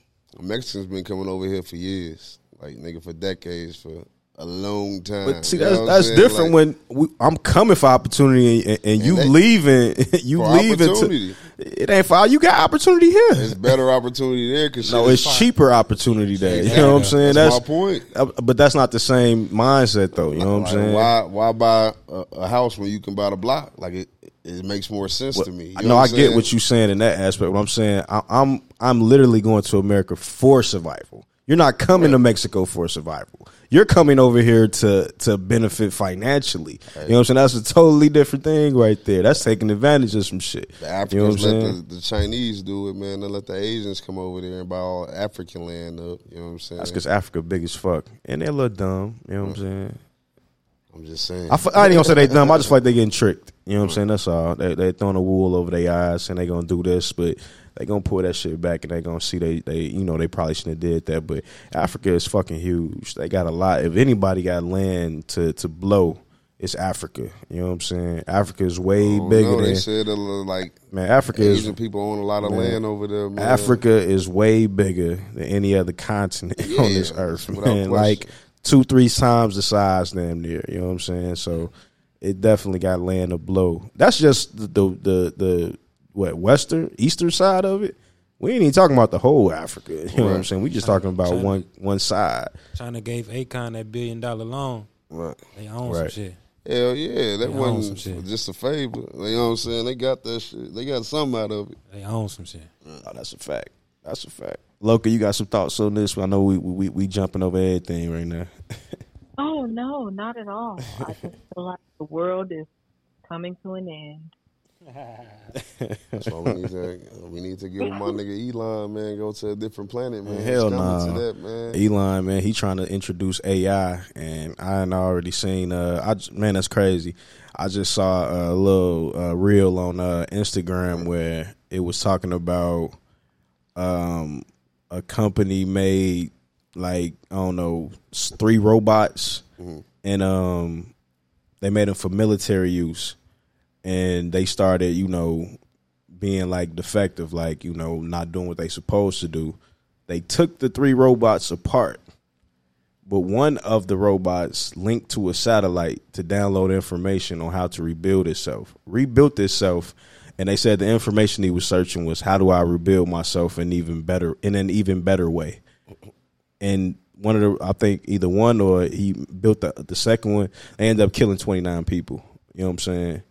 Mexicans been coming over here for years. Like, nigga, for decades, for a long time. But see, that's, you know that's different like, when we, I'm coming for opportunity and, and you and leaving. You leaving. To, it ain't for you got opportunity here. It's better opportunity there. Cause no, it's fine. Cheaper opportunity there. You yeah, know what I'm saying? That's, that's my point. Uh, but that's not the same mindset, though. You know what I'm like, saying? Why Why buy a, a house when you can buy the block? Like, it, it makes more sense well, to me. You know, I saying? Get what you're saying in that aspect. What I'm saying, I, I'm I'm literally going to America for survival. You're not coming right. to Mexico for survival. You're coming over here to to benefit financially. Right. You know what I'm saying? That's a totally different thing right there. That's taking advantage of some shit. The Africans, you know what I'm let the, the Chinese do it, man. They let the Asians come over there and buy all African land up. You know what I'm saying? That's because Africa big as fuck. And they look dumb. You know what, mm. what I'm saying? I'm just saying. I, f- I ain't going to say they dumb. I just feel like they getting tricked. You know what, mm. what I'm saying? That's all. They, they throwing a wool over their eyes and they going to do this, but... They gonna pull that shit back and they gonna see they, they you know, they probably shouldn't have did that. But Africa is fucking huge. They got a lot. If anybody got land to, to blow, it's Africa. You know what I'm saying? Africa is way oh, bigger no, than they said. Like man, Africa Asian is Asian people own a lot of man, land over there. Man. Africa is way bigger than any other continent yeah, on this earth, man. Like two, three times the size, damn near. You know what I'm saying? So it definitely got land to blow. That's just the the the. the What, western, eastern side of it? We ain't even talking about the whole Africa. You right. know what I'm saying? We just talking about China, one one side. China gave Akon that billion dollar loan. Right. They own right. some shit. Hell yeah. That they wasn't just a favor. You know what I'm saying? They got that shit. They got something out of it. They own some shit. Oh, that's a fact. That's a fact. Loka, you got some thoughts on this? I know we we, we jumping over everything right now. Oh, no, not at all. I just feel like the world is coming to an end. That's why we need to we need to give my nigga Elon, man, go to a different planet, man. Hell no, nah. Elon, man, he trying to introduce A I, and I ain't already seen. Uh, I man, that's crazy. I just saw a little uh, reel on uh, Instagram where it was talking about um, a company made like I don't know three robots, mm-hmm. and um, they made them for military use. And they started, you know, being, like, defective, like, you know, not doing what they supposed to do. They took the three robots apart, but one of the robots linked to a satellite to download information on how to rebuild itself. Rebuilt itself, and they said the information he was searching was, how do I rebuild myself in even better in an even better way? And one of the, I think, either one or he built the, the second one. They ended up killing twenty-nine people. You know what I'm saying?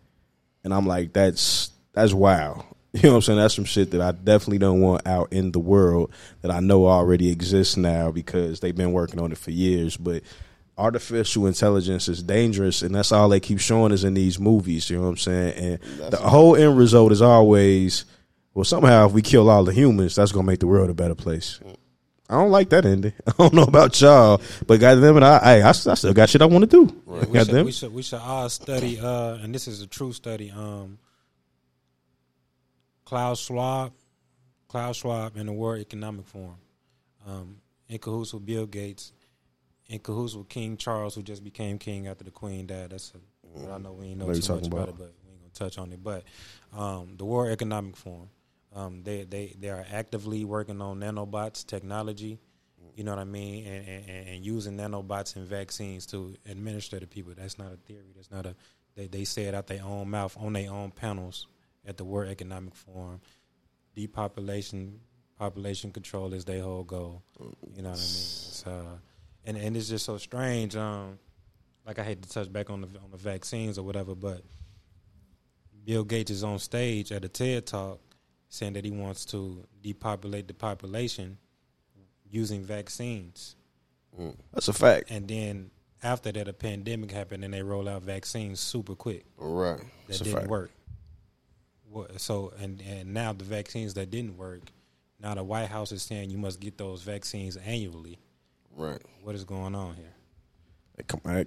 And I'm like, that's that's wild. You know what I'm saying? That's some shit that I definitely don't want out in the world that I know already exists now because they've been working on it for years. But artificial intelligence is dangerous, and that's all they keep showing us in these movies. You know what I'm saying? And that's the whole end result is always, well, somehow if we kill all the humans, that's going to make the world a better place. I don't like that ending. I don't know about y'all, but goddamn it, I, I I still got shit I want to do. Right. We, should, we should we should all study. Uh, and this is a true study. Um, Klaus Schwab, Klaus Schwab, in the World Economic Forum, um, in cahoots with Bill Gates, in cahoots with King Charles, who just became king after the Queen died. That's a, I know we ain't know what too much about? about it, but we ain't gonna touch on it. But um, the World Economic Forum. Um, they, they, they are actively working on nanobots technology, you know what I mean, and, and, and using nanobots and vaccines to administer to people. That's not a theory. That's not a they, – they say it out their own mouth on their own panels at the World Economic Forum. Depopulation, population control is their whole goal, you know what I mean. It's, uh, and, and it's just so strange. Um, like I hate to touch back on the, on the vaccines or whatever, but Bill Gates is on stage at a TED Talk saying that he wants to depopulate the population using vaccines. Mm, that's a fact. And then after that, a pandemic happened, and they roll out vaccines super quick. Right. That that's didn't a fact. work. So and, and now the vaccines that didn't work, now the White House is saying you must get those vaccines annually. Right. What is going on here?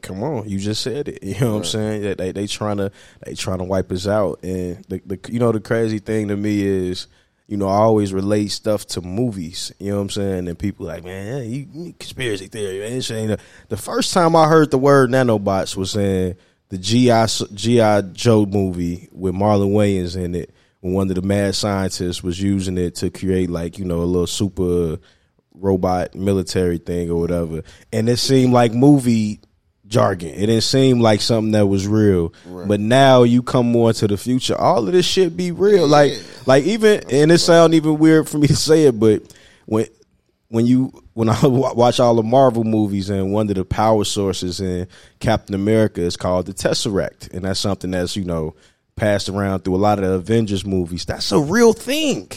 Come on, you just said it. You know what right. I'm saying? They, they they trying to they trying to wipe us out, and the, the you know the crazy thing to me is, you know, I always relate stuff to movies. You know what I'm saying? And people like, man, you, you conspiracy theory. Man, this ain't a, the first time I heard the word nanobots was in the G I Joe movie with Marlon Wayans in it, when one of the mad scientists was using it to create like you know a little super robot military thing or whatever, and it seemed like movie jargon. It didn't seem like something that was real. Right. But now you come more to the future, all of this shit be real. Like, yeah. like even and it sound even weird for me to say it, but when when you when I watch all the Marvel movies, and one of the power sources in Captain America is called the Tesseract, and that's something that's you know passed around through a lot of the Avengers movies. That's a real thing.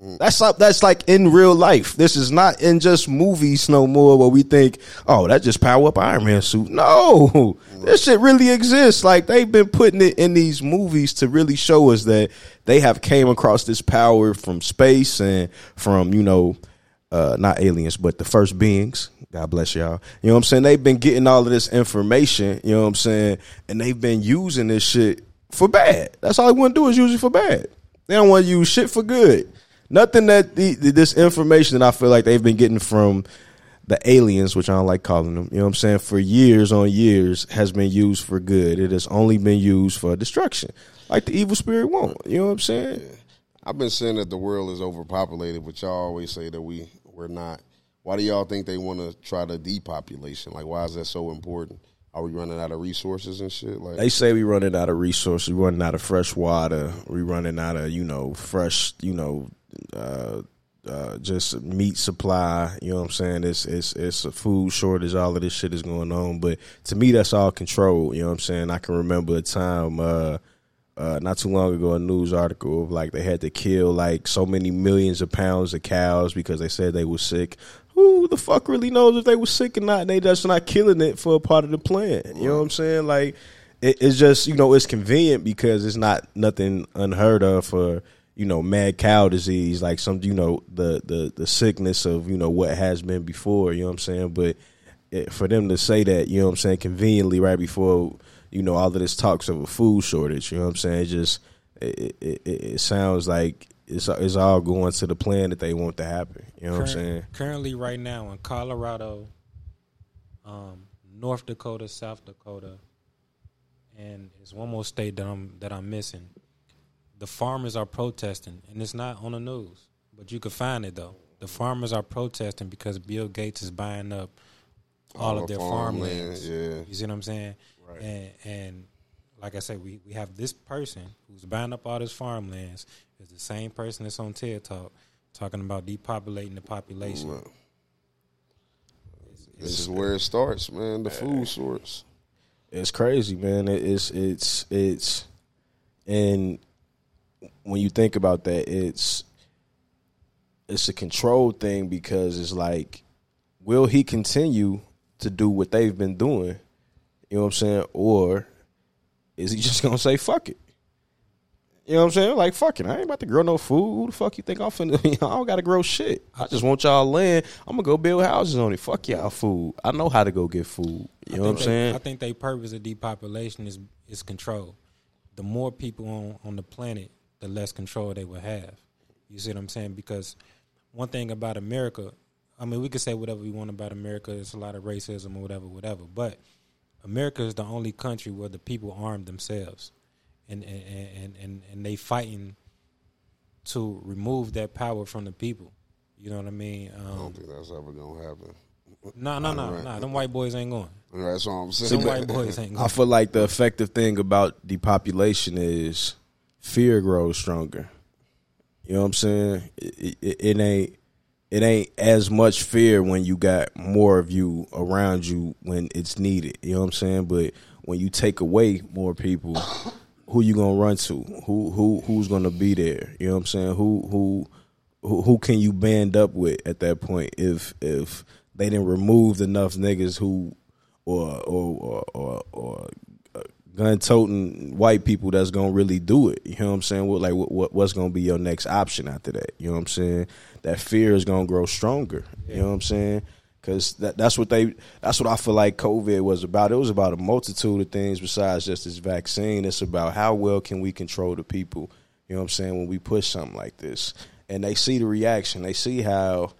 That's like, that's like in real life. This is not in just movies no more where we think, oh, that just power up Iron Man suit. No, this shit really exists. Like, they've been putting it in these movies to really show us that they have came across this power from space and from, you know, uh, not aliens, but the first beings. God bless y'all. You know what I'm saying? They've been getting all of this information, you know what I'm saying? And they've been using this shit for bad. That's all they want to do is use it for bad. They don't want to use shit for good. Nothing that the, this information that I feel like they've been getting from the aliens, which I don't like calling them, you know what I'm saying, for years on years has been used for good. It has only been used for destruction, like the evil spirit won't. You know what I'm saying? Yeah. I've been saying that the world is overpopulated, but y'all always say that we, we're not. Why do y'all think they want to try to depopulation? Like, why is that so important? Are we running out of resources and shit? Like, they say we running out of resources. We running out of fresh water. We running out of, you know, fresh, you know, Uh, uh, just meat supply. You know what I'm saying? It's it's it's a food shortage. All of this shit is going on, but to me, that's all control. You know what I'm saying? I can remember a time uh, uh, not too long ago, a news article of like they had to kill like so many millions of pounds of cows because they said they were sick. Who the fuck really knows if they were sick or not? And they just not killing it for a part of the plan. You know what I'm saying? Like it, it's just, you know, it's convenient because it's not nothing unheard of for, you know, mad cow disease, like some, you know, the, the, the sickness of, you know, what has been before, you know what I'm saying? But it, for them to say that, you know what I'm saying, conveniently right before, you know, all of this talks of a food shortage, you know what I'm saying? It just, it, it, it sounds like it's, it's all going to the plan that they want to happen, you know Current, what I'm saying? Currently right now in Colorado, um, North Dakota, South Dakota, and it's one more state that I'm, that I'm missing. The farmers are protesting, and it's not on the news, but you can find it, though. The farmers are protesting because Bill Gates is buying up all, all of their farmlands. farmlands. Yeah. You see what I'm saying? Right. And, and like I said, we, we have this person who's buying up all his farmlands is the same person that's on TED Talk talking about depopulating the population. Wow. It's, it's, this is where it starts, man, the food source. It's crazy, man. It, it's, it's, it's, and... when you think about that, it's it's a control thing because it's like, will he continue to do what they've been doing? You know what I'm saying? Or is he just going to say, fuck it? You know what I'm saying? Like, fuck it. I ain't about to grow no food. Who the fuck you think I'm finna? I don't got to grow shit. I just want y'all land. I'm going to go build houses on it. Fuck y'all food. I know how to go get food. You know what I'm they, saying? I think their purpose of depopulation is, is control. The more people on, on the planet, the less control they will have. You see what I'm saying? Because one thing about America, I mean, we could say whatever we want about America. It's a lot of racism or whatever, whatever. But America is the only country where the people arm themselves. And and, and, and, and they fighting to remove that power from the people. You know what I mean? Um, I don't think that's ever going to happen. No, no, no, no. Them white boys ain't going. That's what I'm saying. Them white boys ain't going. I feel like the effective thing about depopulation is... fear grows stronger. You know what I'm saying? It, it, it ain't it ain't as much fear when you got more of you around you when it's needed. You know what I'm saying? But when you take away more people, who you gonna run to? Who who who's gonna be there? You know what I'm saying? Who who who, who can you band up with at that point if if they didn't remove enough niggas who or or or or, or gun-toting white people that's going to really do it. You know what I'm saying? What, like, what, what's going to be your next option after that? You know what I'm saying? That fear is going to grow stronger. Yeah. You know what I'm saying? Because that, that's what they. That's what I feel like COVID was about. It was about a multitude of things besides just this vaccine. It's about how well can we control the people, you know what I'm saying, when we push something like this. And they see the reaction. They see how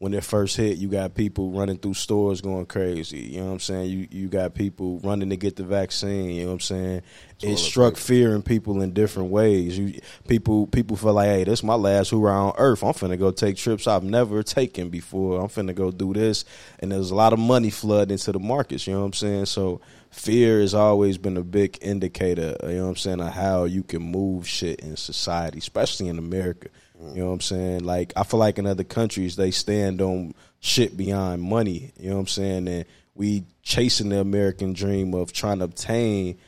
when it first hit, you got people running through stores going crazy. You know what I'm saying? You you got people running to get the vaccine. You know what I'm saying? It struck fear in people in different ways. You people people feel like, hey, this is my last hurrah on earth. I'm finna go take trips I've never taken before. I'm finna go do this. And there's a lot of money flooding into the markets. You know what I'm saying? So fear has always been a big indicator, you know what I'm saying, of how you can move shit in society, especially in America. You know what I'm saying? Like, I feel like in other countries, they stand on shit beyond money. You know what I'm saying? And we chasing the American dream of trying to obtain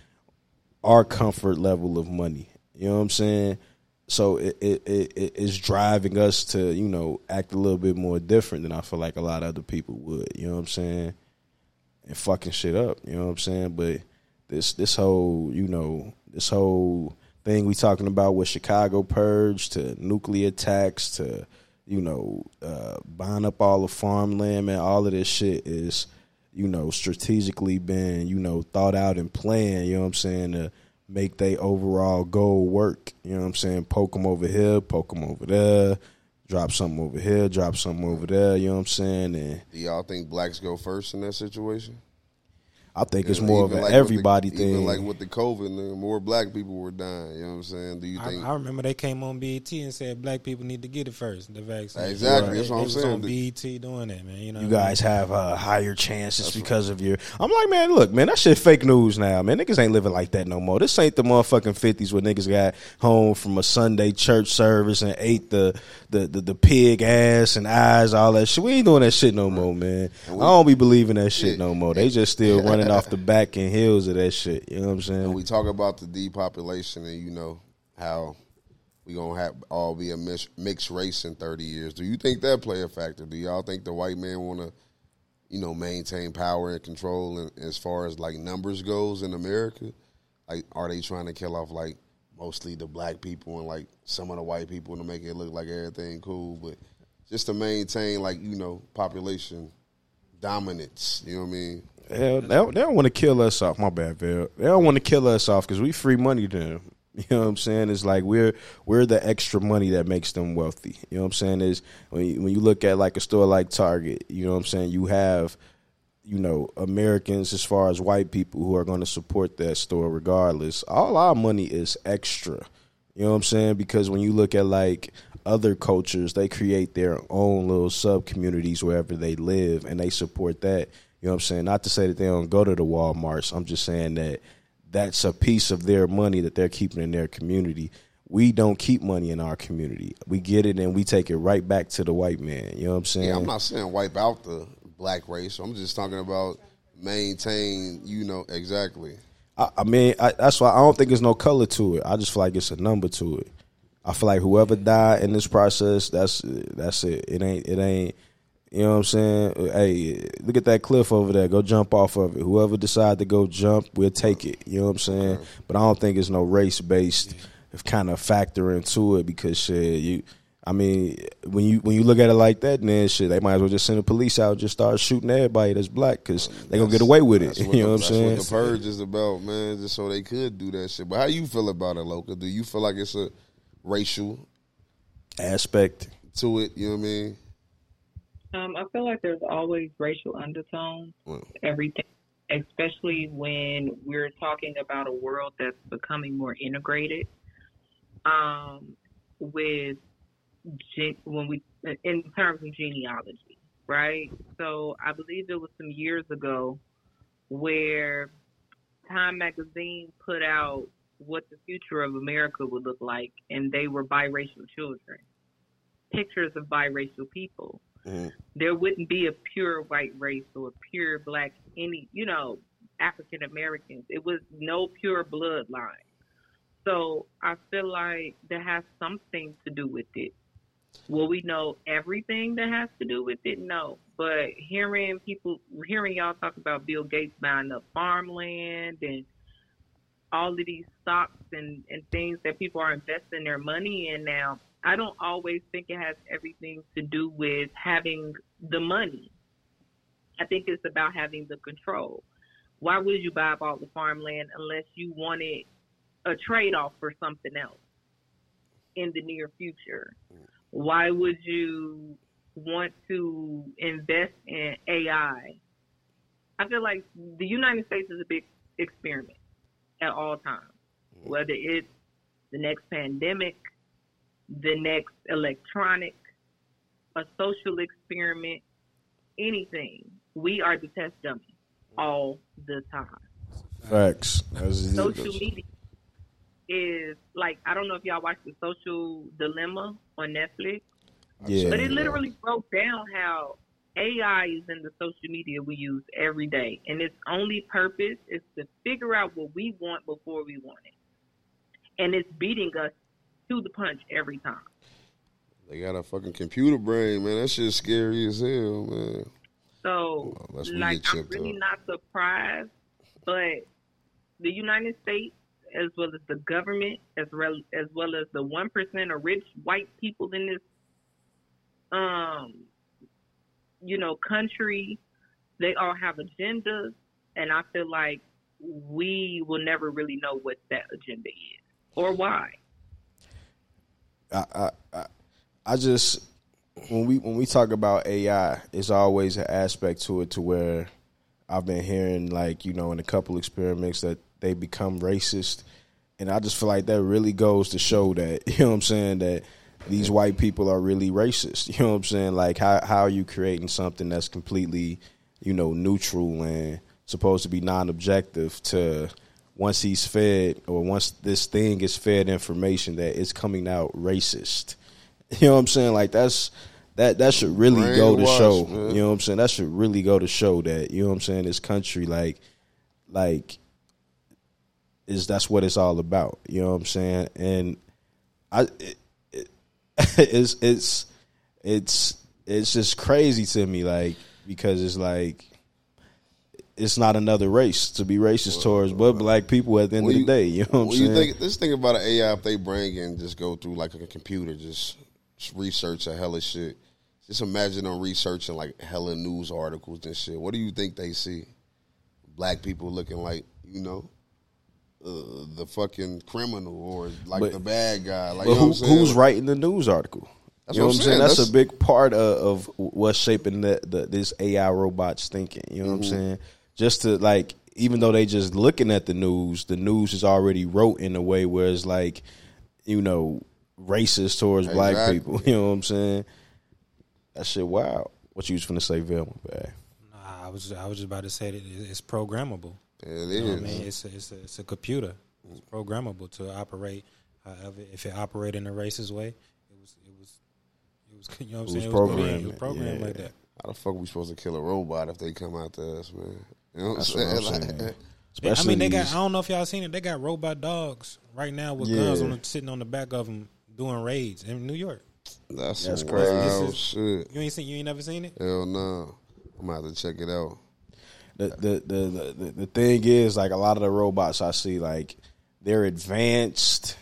our comfort level of money. You know what I'm saying? So it, it, it it's driving us to, you know, act a little bit more different than I feel like a lot of other people would, you know what I'm saying? And fucking shit up, you know what I'm saying? But this this whole, you know, this whole thing we talking about with Chicago purge to nuclear attacks to, you know, uh, buying up all the farmland, man, all of this shit is, you know, strategically been, you know, thought out and planned, you know what I'm saying, to make they overall goal work, you know what I'm saying? Poke them over here, poke them over there, drop something over here, drop something over there, you know what I'm saying? And do y'all think blacks go first in that situation? I think it's more of an like everybody the, thing. Even like with the COVID, more black people were dying, you know what I'm saying? Do you I, think? I remember they came on B E T and said black people need to get it first, the vaccine. Exactly, right. That's what they, I'm they saying. Was on B E T doing that, man. You know, you guys I mean? have uh, higher chances that's because right. of your... I'm like, man, look, man, that shit fake news now, man. Niggas ain't living like that no more. This ain't the motherfucking fifties where niggas got home from a Sunday church service and ate the, the, the, the pig ass and eyes, all that shit. We ain't doing that shit no more, man. We, I don't be believing that shit yeah, no more. They just still yeah. running off the back and heels of that shit. You know what I'm saying? When we talk about the depopulation and, you know, how we gonna have all be a mix, mixed race in thirty years. Do you think that play a factor? Do y'all think the white man wanna, you know, maintain power and control and, as far as like numbers goes in America? Like, are they trying to kill off like mostly the black people and like some of the white people to make it look like everything cool, but just to maintain like, you know, population dominance, you know what I mean? Hell, they don't, they don't want to kill us off. My bad, Vell. They don't want to kill us off because we free money to them. You know what I'm saying? It's like we're we're the extra money that makes them wealthy. You know what I'm saying? Is when you, when you look at like a store like Target, you know what I'm saying? You have, you know, Americans as far as white people who are going to support that store regardless. All our money is extra. You know what I'm saying? Because when you look at like other cultures, they create their own little sub communities wherever they live, and they support that. You know what I'm saying? Not to say that they don't go to the Walmarts. I'm just saying that that's a piece of their money that they're keeping in their community. We don't keep money in our community. We get it and we take it right back to the white man. You know what I'm saying? Yeah, I'm not saying wipe out the black race. I'm just talking about maintain, you know, exactly. I, I mean, I, that's why I don't think there's no color to it. I just feel like it's a number to it. I feel like whoever died in this process, that's that's it. It ain't it ain't. You know what I'm saying? Hey, look at that cliff over there. Go jump off of it. Whoever decide to go jump, we'll take it. You know what I'm saying? But I don't think it's no race-based kind of factor into it because, shit, you, I mean, when you when you look at it like that, then, shit, they might as well just send the police out and just start shooting everybody that's black because they going to get away with it. You know the, what I'm that's saying? That's what the purge is about, man, just so they could do that shit. But how you feel about it, Loka? Do you feel like it's a racial aspect to it? You know what I mean? Um, I feel like there's always racial undertones to everything, especially when we're talking about a world that's becoming more integrated. Um, with gen- when we in terms of genealogy, right? So I believe it was some years ago where Time magazine put out what the future of America would look like, and they were biracial children, pictures of biracial people. Mm. There wouldn't be a pure white race or a pure black, any, you know, African Americans. It was no pure bloodline. So I feel like that has something to do with it. Will we know everything that has to do with it? No. But hearing people, hearing y'all talk about Bill Gates buying up farmland and all of these stocks and, and things that people are investing their money in now, I don't always think it has everything to do with having the money. I think it's about having the control. Why would you buy up all the farmland unless you wanted a trade-off for something else in the near future? Why would you want to invest in A I? I feel like the United States is a big experiment at all times, whether it's the next pandemic, the next electronic, a social experiment, anything. We are the test dummy all the time. Facts. Social media is like, I don't know if y'all watch The Social Dilemma on Netflix, yeah, but it literally broke down how A I is in the social media we use every day. And its only purpose is to figure out what we want before we want it. And it's beating us to the punch every time. They got a fucking computer brain, man. That shit's scary as hell, man. So, well, like, I'm really up. not surprised, but the United States, as well as the government, as well as, well as the one percent of rich white people in this, um, you know, country, they all have agendas, and I feel like we will never really know what that agenda is or why. I, I, I just, when we when we talk about A I, it's always an aspect to it to where I've been hearing, like, you know, in a couple experiments that they become racist. And I just feel like that really goes to show that, you know what I'm saying, that these white people are really racist. You know what I'm saying? Like, how, how are you creating something that's completely, you know, neutral and supposed to be non-objective to once he's fed or once this thing is fed information that it's coming out racist? You know what I'm saying? Like, that's that that should really Brain go to wash, show. Man. You know what I'm saying? That should really go to show that, you know what I'm saying, this country, like, like is that's what it's all about. You know what I'm saying? And I it, it, it's it's it's it's just crazy to me, like, because it's like it's not another race to be racist well, towards, but black people at the end you, of the day. You know what, what I'm saying? You think, this thing about an A I, if they bring and just go through like a computer, just, just research a hella shit. Just imagine them researching like hella news articles and shit. What do you think they see? Black people looking like, you know, uh, the fucking criminal or like but, the bad guy. Like, but you know who, what I'm who's writing the news article? That's you know what I'm saying? saying? That's, That's a big part of, of what's shaping the, the, this A I robot's thinking. You know mm-hmm. what I'm saying? Just to, like, even though they just looking at the news, the news is already wrote in a way where it's, like, you know, racist towards exactly. black people. You know what I'm saying? That shit wild. What you was finna say, Vell? Nah, I was I was just about to say that it's programmable. It is. You know what I mean? It's a, it's, a, it's a computer. It's programmable to operate. However, if it operated in a racist way, it was it was it was you know what I'm saying? It was programmed, it was programmed yeah. like that. How the fuck we supposed to kill a robot if they come out to us, man? You know what I'm saying? What I'm saying. Like, yeah, I mean, they got, I don't know if y'all seen it, they got robot dogs right now with yeah. guns on the, sitting on the back of them doing raids in New York. That's, That's crazy. Wild is, shit. You ain't seen, you ain't never seen it? Hell no. I'm about to check it out. The the, the the the the thing is, like, a lot of the robots I see, like, they're advanced,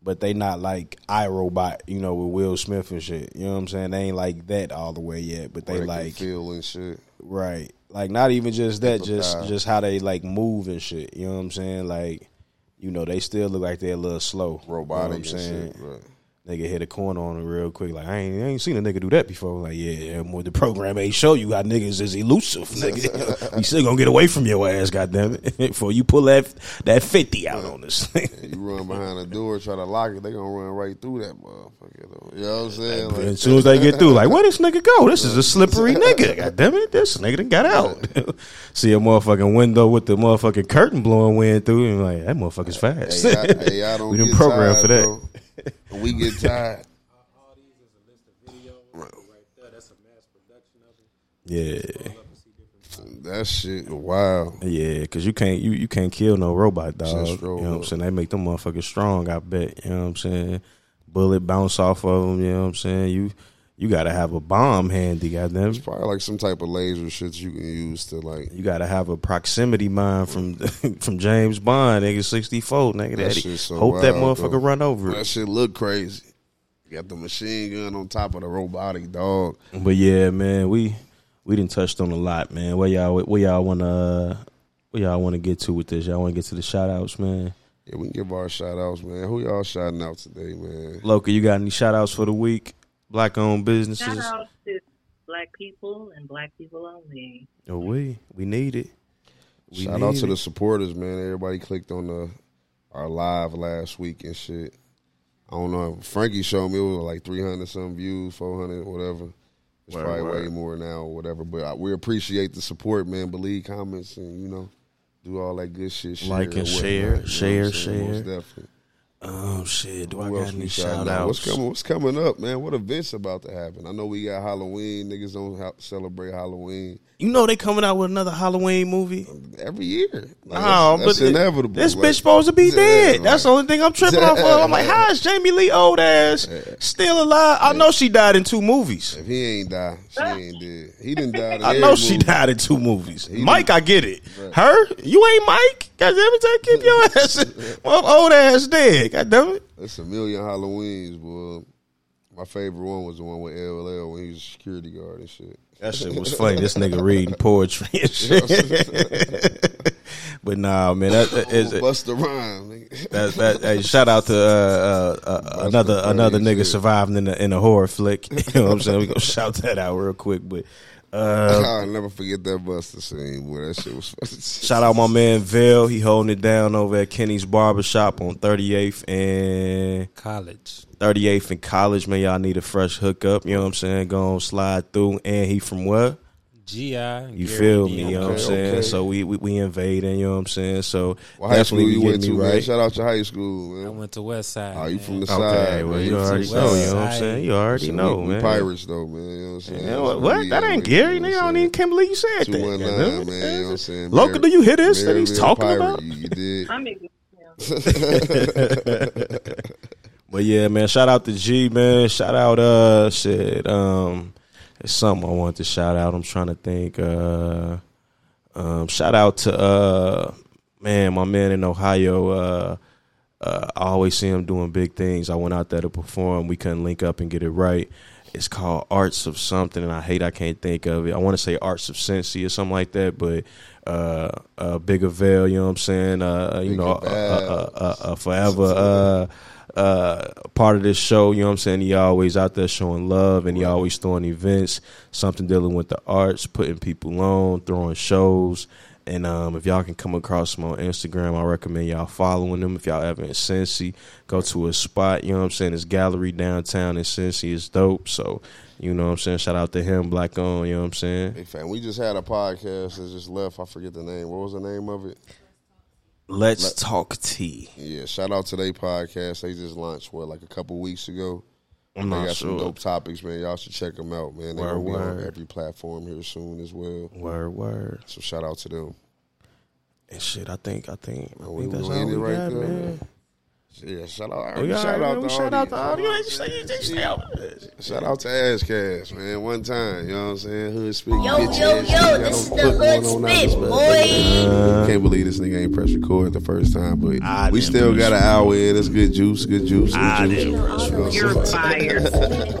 but they not like iRobot, you know, with Will Smith and shit. You know what I'm saying? They ain't like that all the way yet, but they, they like feel and shit. Right. Like, not even just that, just just how they, like, move and shit. You know what I'm saying? Like, you know, they still look like they're a little slow. Robotic, you know what I'm saying? Shit, right. They can hit a corner on them real quick. Like, I ain't, I ain't seen a nigga do that before. Like, yeah, yeah, the program ain't show you how niggas is elusive, nigga. You still gonna get away from your ass, goddammit. Before you pull that that fifty out yeah. on this thing. Yeah, you run behind the door, try to lock it, they gonna run right through that motherfucker. You know what I'm saying? Like, as soon as they get through, like, where this nigga go? This is a slippery nigga, goddammit. This nigga done got out. See a motherfucking window with the motherfucking curtain blowing wind through, and like, that motherfucker's fast. Hey, I, hey, I don't we done programmed tired, for that. Bro. We get tired. All these is a list of videos right there. That's a mass production of it. Yeah, that shit wow. Yeah, cause you can't you, you can't kill no robot dog. You know what I'm saying? They make them motherfuckers strong. I bet. You know what I'm saying? Bullet bounce off of them. You know what I'm saying? You you gotta have a bomb handy. Goddamn. It's probably like some type of laser shit you can use to like. You gotta have a proximity mine from from James Bond. Nigga sixty-four. Nigga that shit so hope wild, that motherfucker bro. Run over. That shit look crazy. You got the machine gun on top of the robotic dog. But yeah, man, we we done touched on a lot, man. Where y'all where y'all wanna where y'all wanna get to with this? Y'all wanna get to the shout outs, man? Yeah, we can give our shout outs, man. Who y'all shouting out today, man? Loka, you got any shout outs for the week? Black-owned businesses. Shout out to black people and black people only. Oh, we we need it. We Shout need out to it. The supporters, man. Everybody clicked on the our live last week and shit. I don't know. Frankie showed me it was like three hundred some views, four hundred, whatever. It's word, probably word. way more now, or whatever. But I, we appreciate the support, man. Believe comments and you know, do all that good shit. Share, like and share, whatnot, share, you know share. Most definitely. Oh shit! Do Who I got any shout outs? What's coming? What's coming up, man? What events about to happen? I know we got Halloween. Niggas don't celebrate Halloween. You know they coming out with another Halloween movie every year. Like, oh, that's, that's but inevitable. This like, bitch supposed to be dead. Like, that's the only thing I'm tripping off of. I'm like, how is Jamie Lee old ass still alive? I know she died in two movies. If he ain't die, she ain't dead. He didn't die. In I know movie. She died in two movies. He Mike, didn't. I get it. Right. Her, you ain't Mike. Guys, every time keep your ass. Well, old ass dead. God damn it. It's a million Halloweens, boy. My favorite one was the one with L L when he was a security guard and shit. That shit was funny. This nigga reading poetry and shit. But nah, man. That, that, is, bust the rhyme, nigga. That, that, hey, shout out to uh, uh, uh, another another nigga shit. Surviving in a, in a horror flick. You know what I'm saying? We're going to shout that out real quick, but. Uh, I'll never forget that Buster scene. Boy, that shit was funny. Shout out my man Vell. He holding it down over at Kenny's Barbershop on thirty-eighth and College. thirty-eighth and College. Man, y'all need a fresh hookup. You know what I'm saying? Go on, slide through. And he from what? G I. You Gary feel me? D. You know okay, what I'm saying? Okay. So we, we we invading. You know what I'm saying? So well, high school you went to, right? Man. Shout out to high school. Man. I went to West Side. Oh, you from the okay, side? Okay, well you, you already know. You know what I'm saying? You already so know, we, man. We pirates though, man. You know what I'm saying? What? what? That ain't Gary. You know nigga, I don't even can't believe you said that. two one nine, man. You know what I'm saying? Loka, do you hear this that he's talking about? You did. I'm But yeah, man. Shout out to G, man. Shout out uh shit um. It's something I want to shout out. I'm trying to think. Uh, um, shout out to, uh, man, my man in Ohio. Uh, uh, I always see him doing big things. I went out there to perform. We couldn't link up and get it right. It's called Arts of something, and I hate I can't think of it. I want to say Arts of Sensi or something like that, but uh, uh, Bigger Veil, you know what I'm saying? Uh, you Bigger know, uh, uh, uh, uh, uh, forever. Uh, Uh, part of this show, you know what I'm saying? He always out there showing love, and he always throwing events, something dealing with the arts, putting people on, throwing shows. And um, if y'all can come across him on Instagram, I recommend y'all following him. If y'all ever in Cincy, go to a spot, you know what I'm saying? His gallery downtown in Cincy is dope. So, you know what I'm saying? Shout out to him, Black On, you know what I'm saying? Hey, fam, we just had a podcast that just left. I forget the name. What was the name of it? Let's Let, Talk Tea. Yeah, shout out to their podcast. They just launched, what, like a couple weeks ago? I'm they not got sure. Some dope topics, man. Y'all should check them out, man. They're going to be on every platform here soon as well. Word, word. So shout out to them. And shit, I think, I think, I think that's all we right got, there, man. man. Yeah, shout out, we shout, right, out we shout out to audience. Shout out to Ash Cash, man. One time, you know what I'm saying? Hood speech. Yo, bitch, yo, yo, this is the Hood Spit, boy. Uh, Can't believe this nigga ain't press record the first time, but I we still got an hour in. It's good juice, good juice, good I juice. Didn't. You're fired.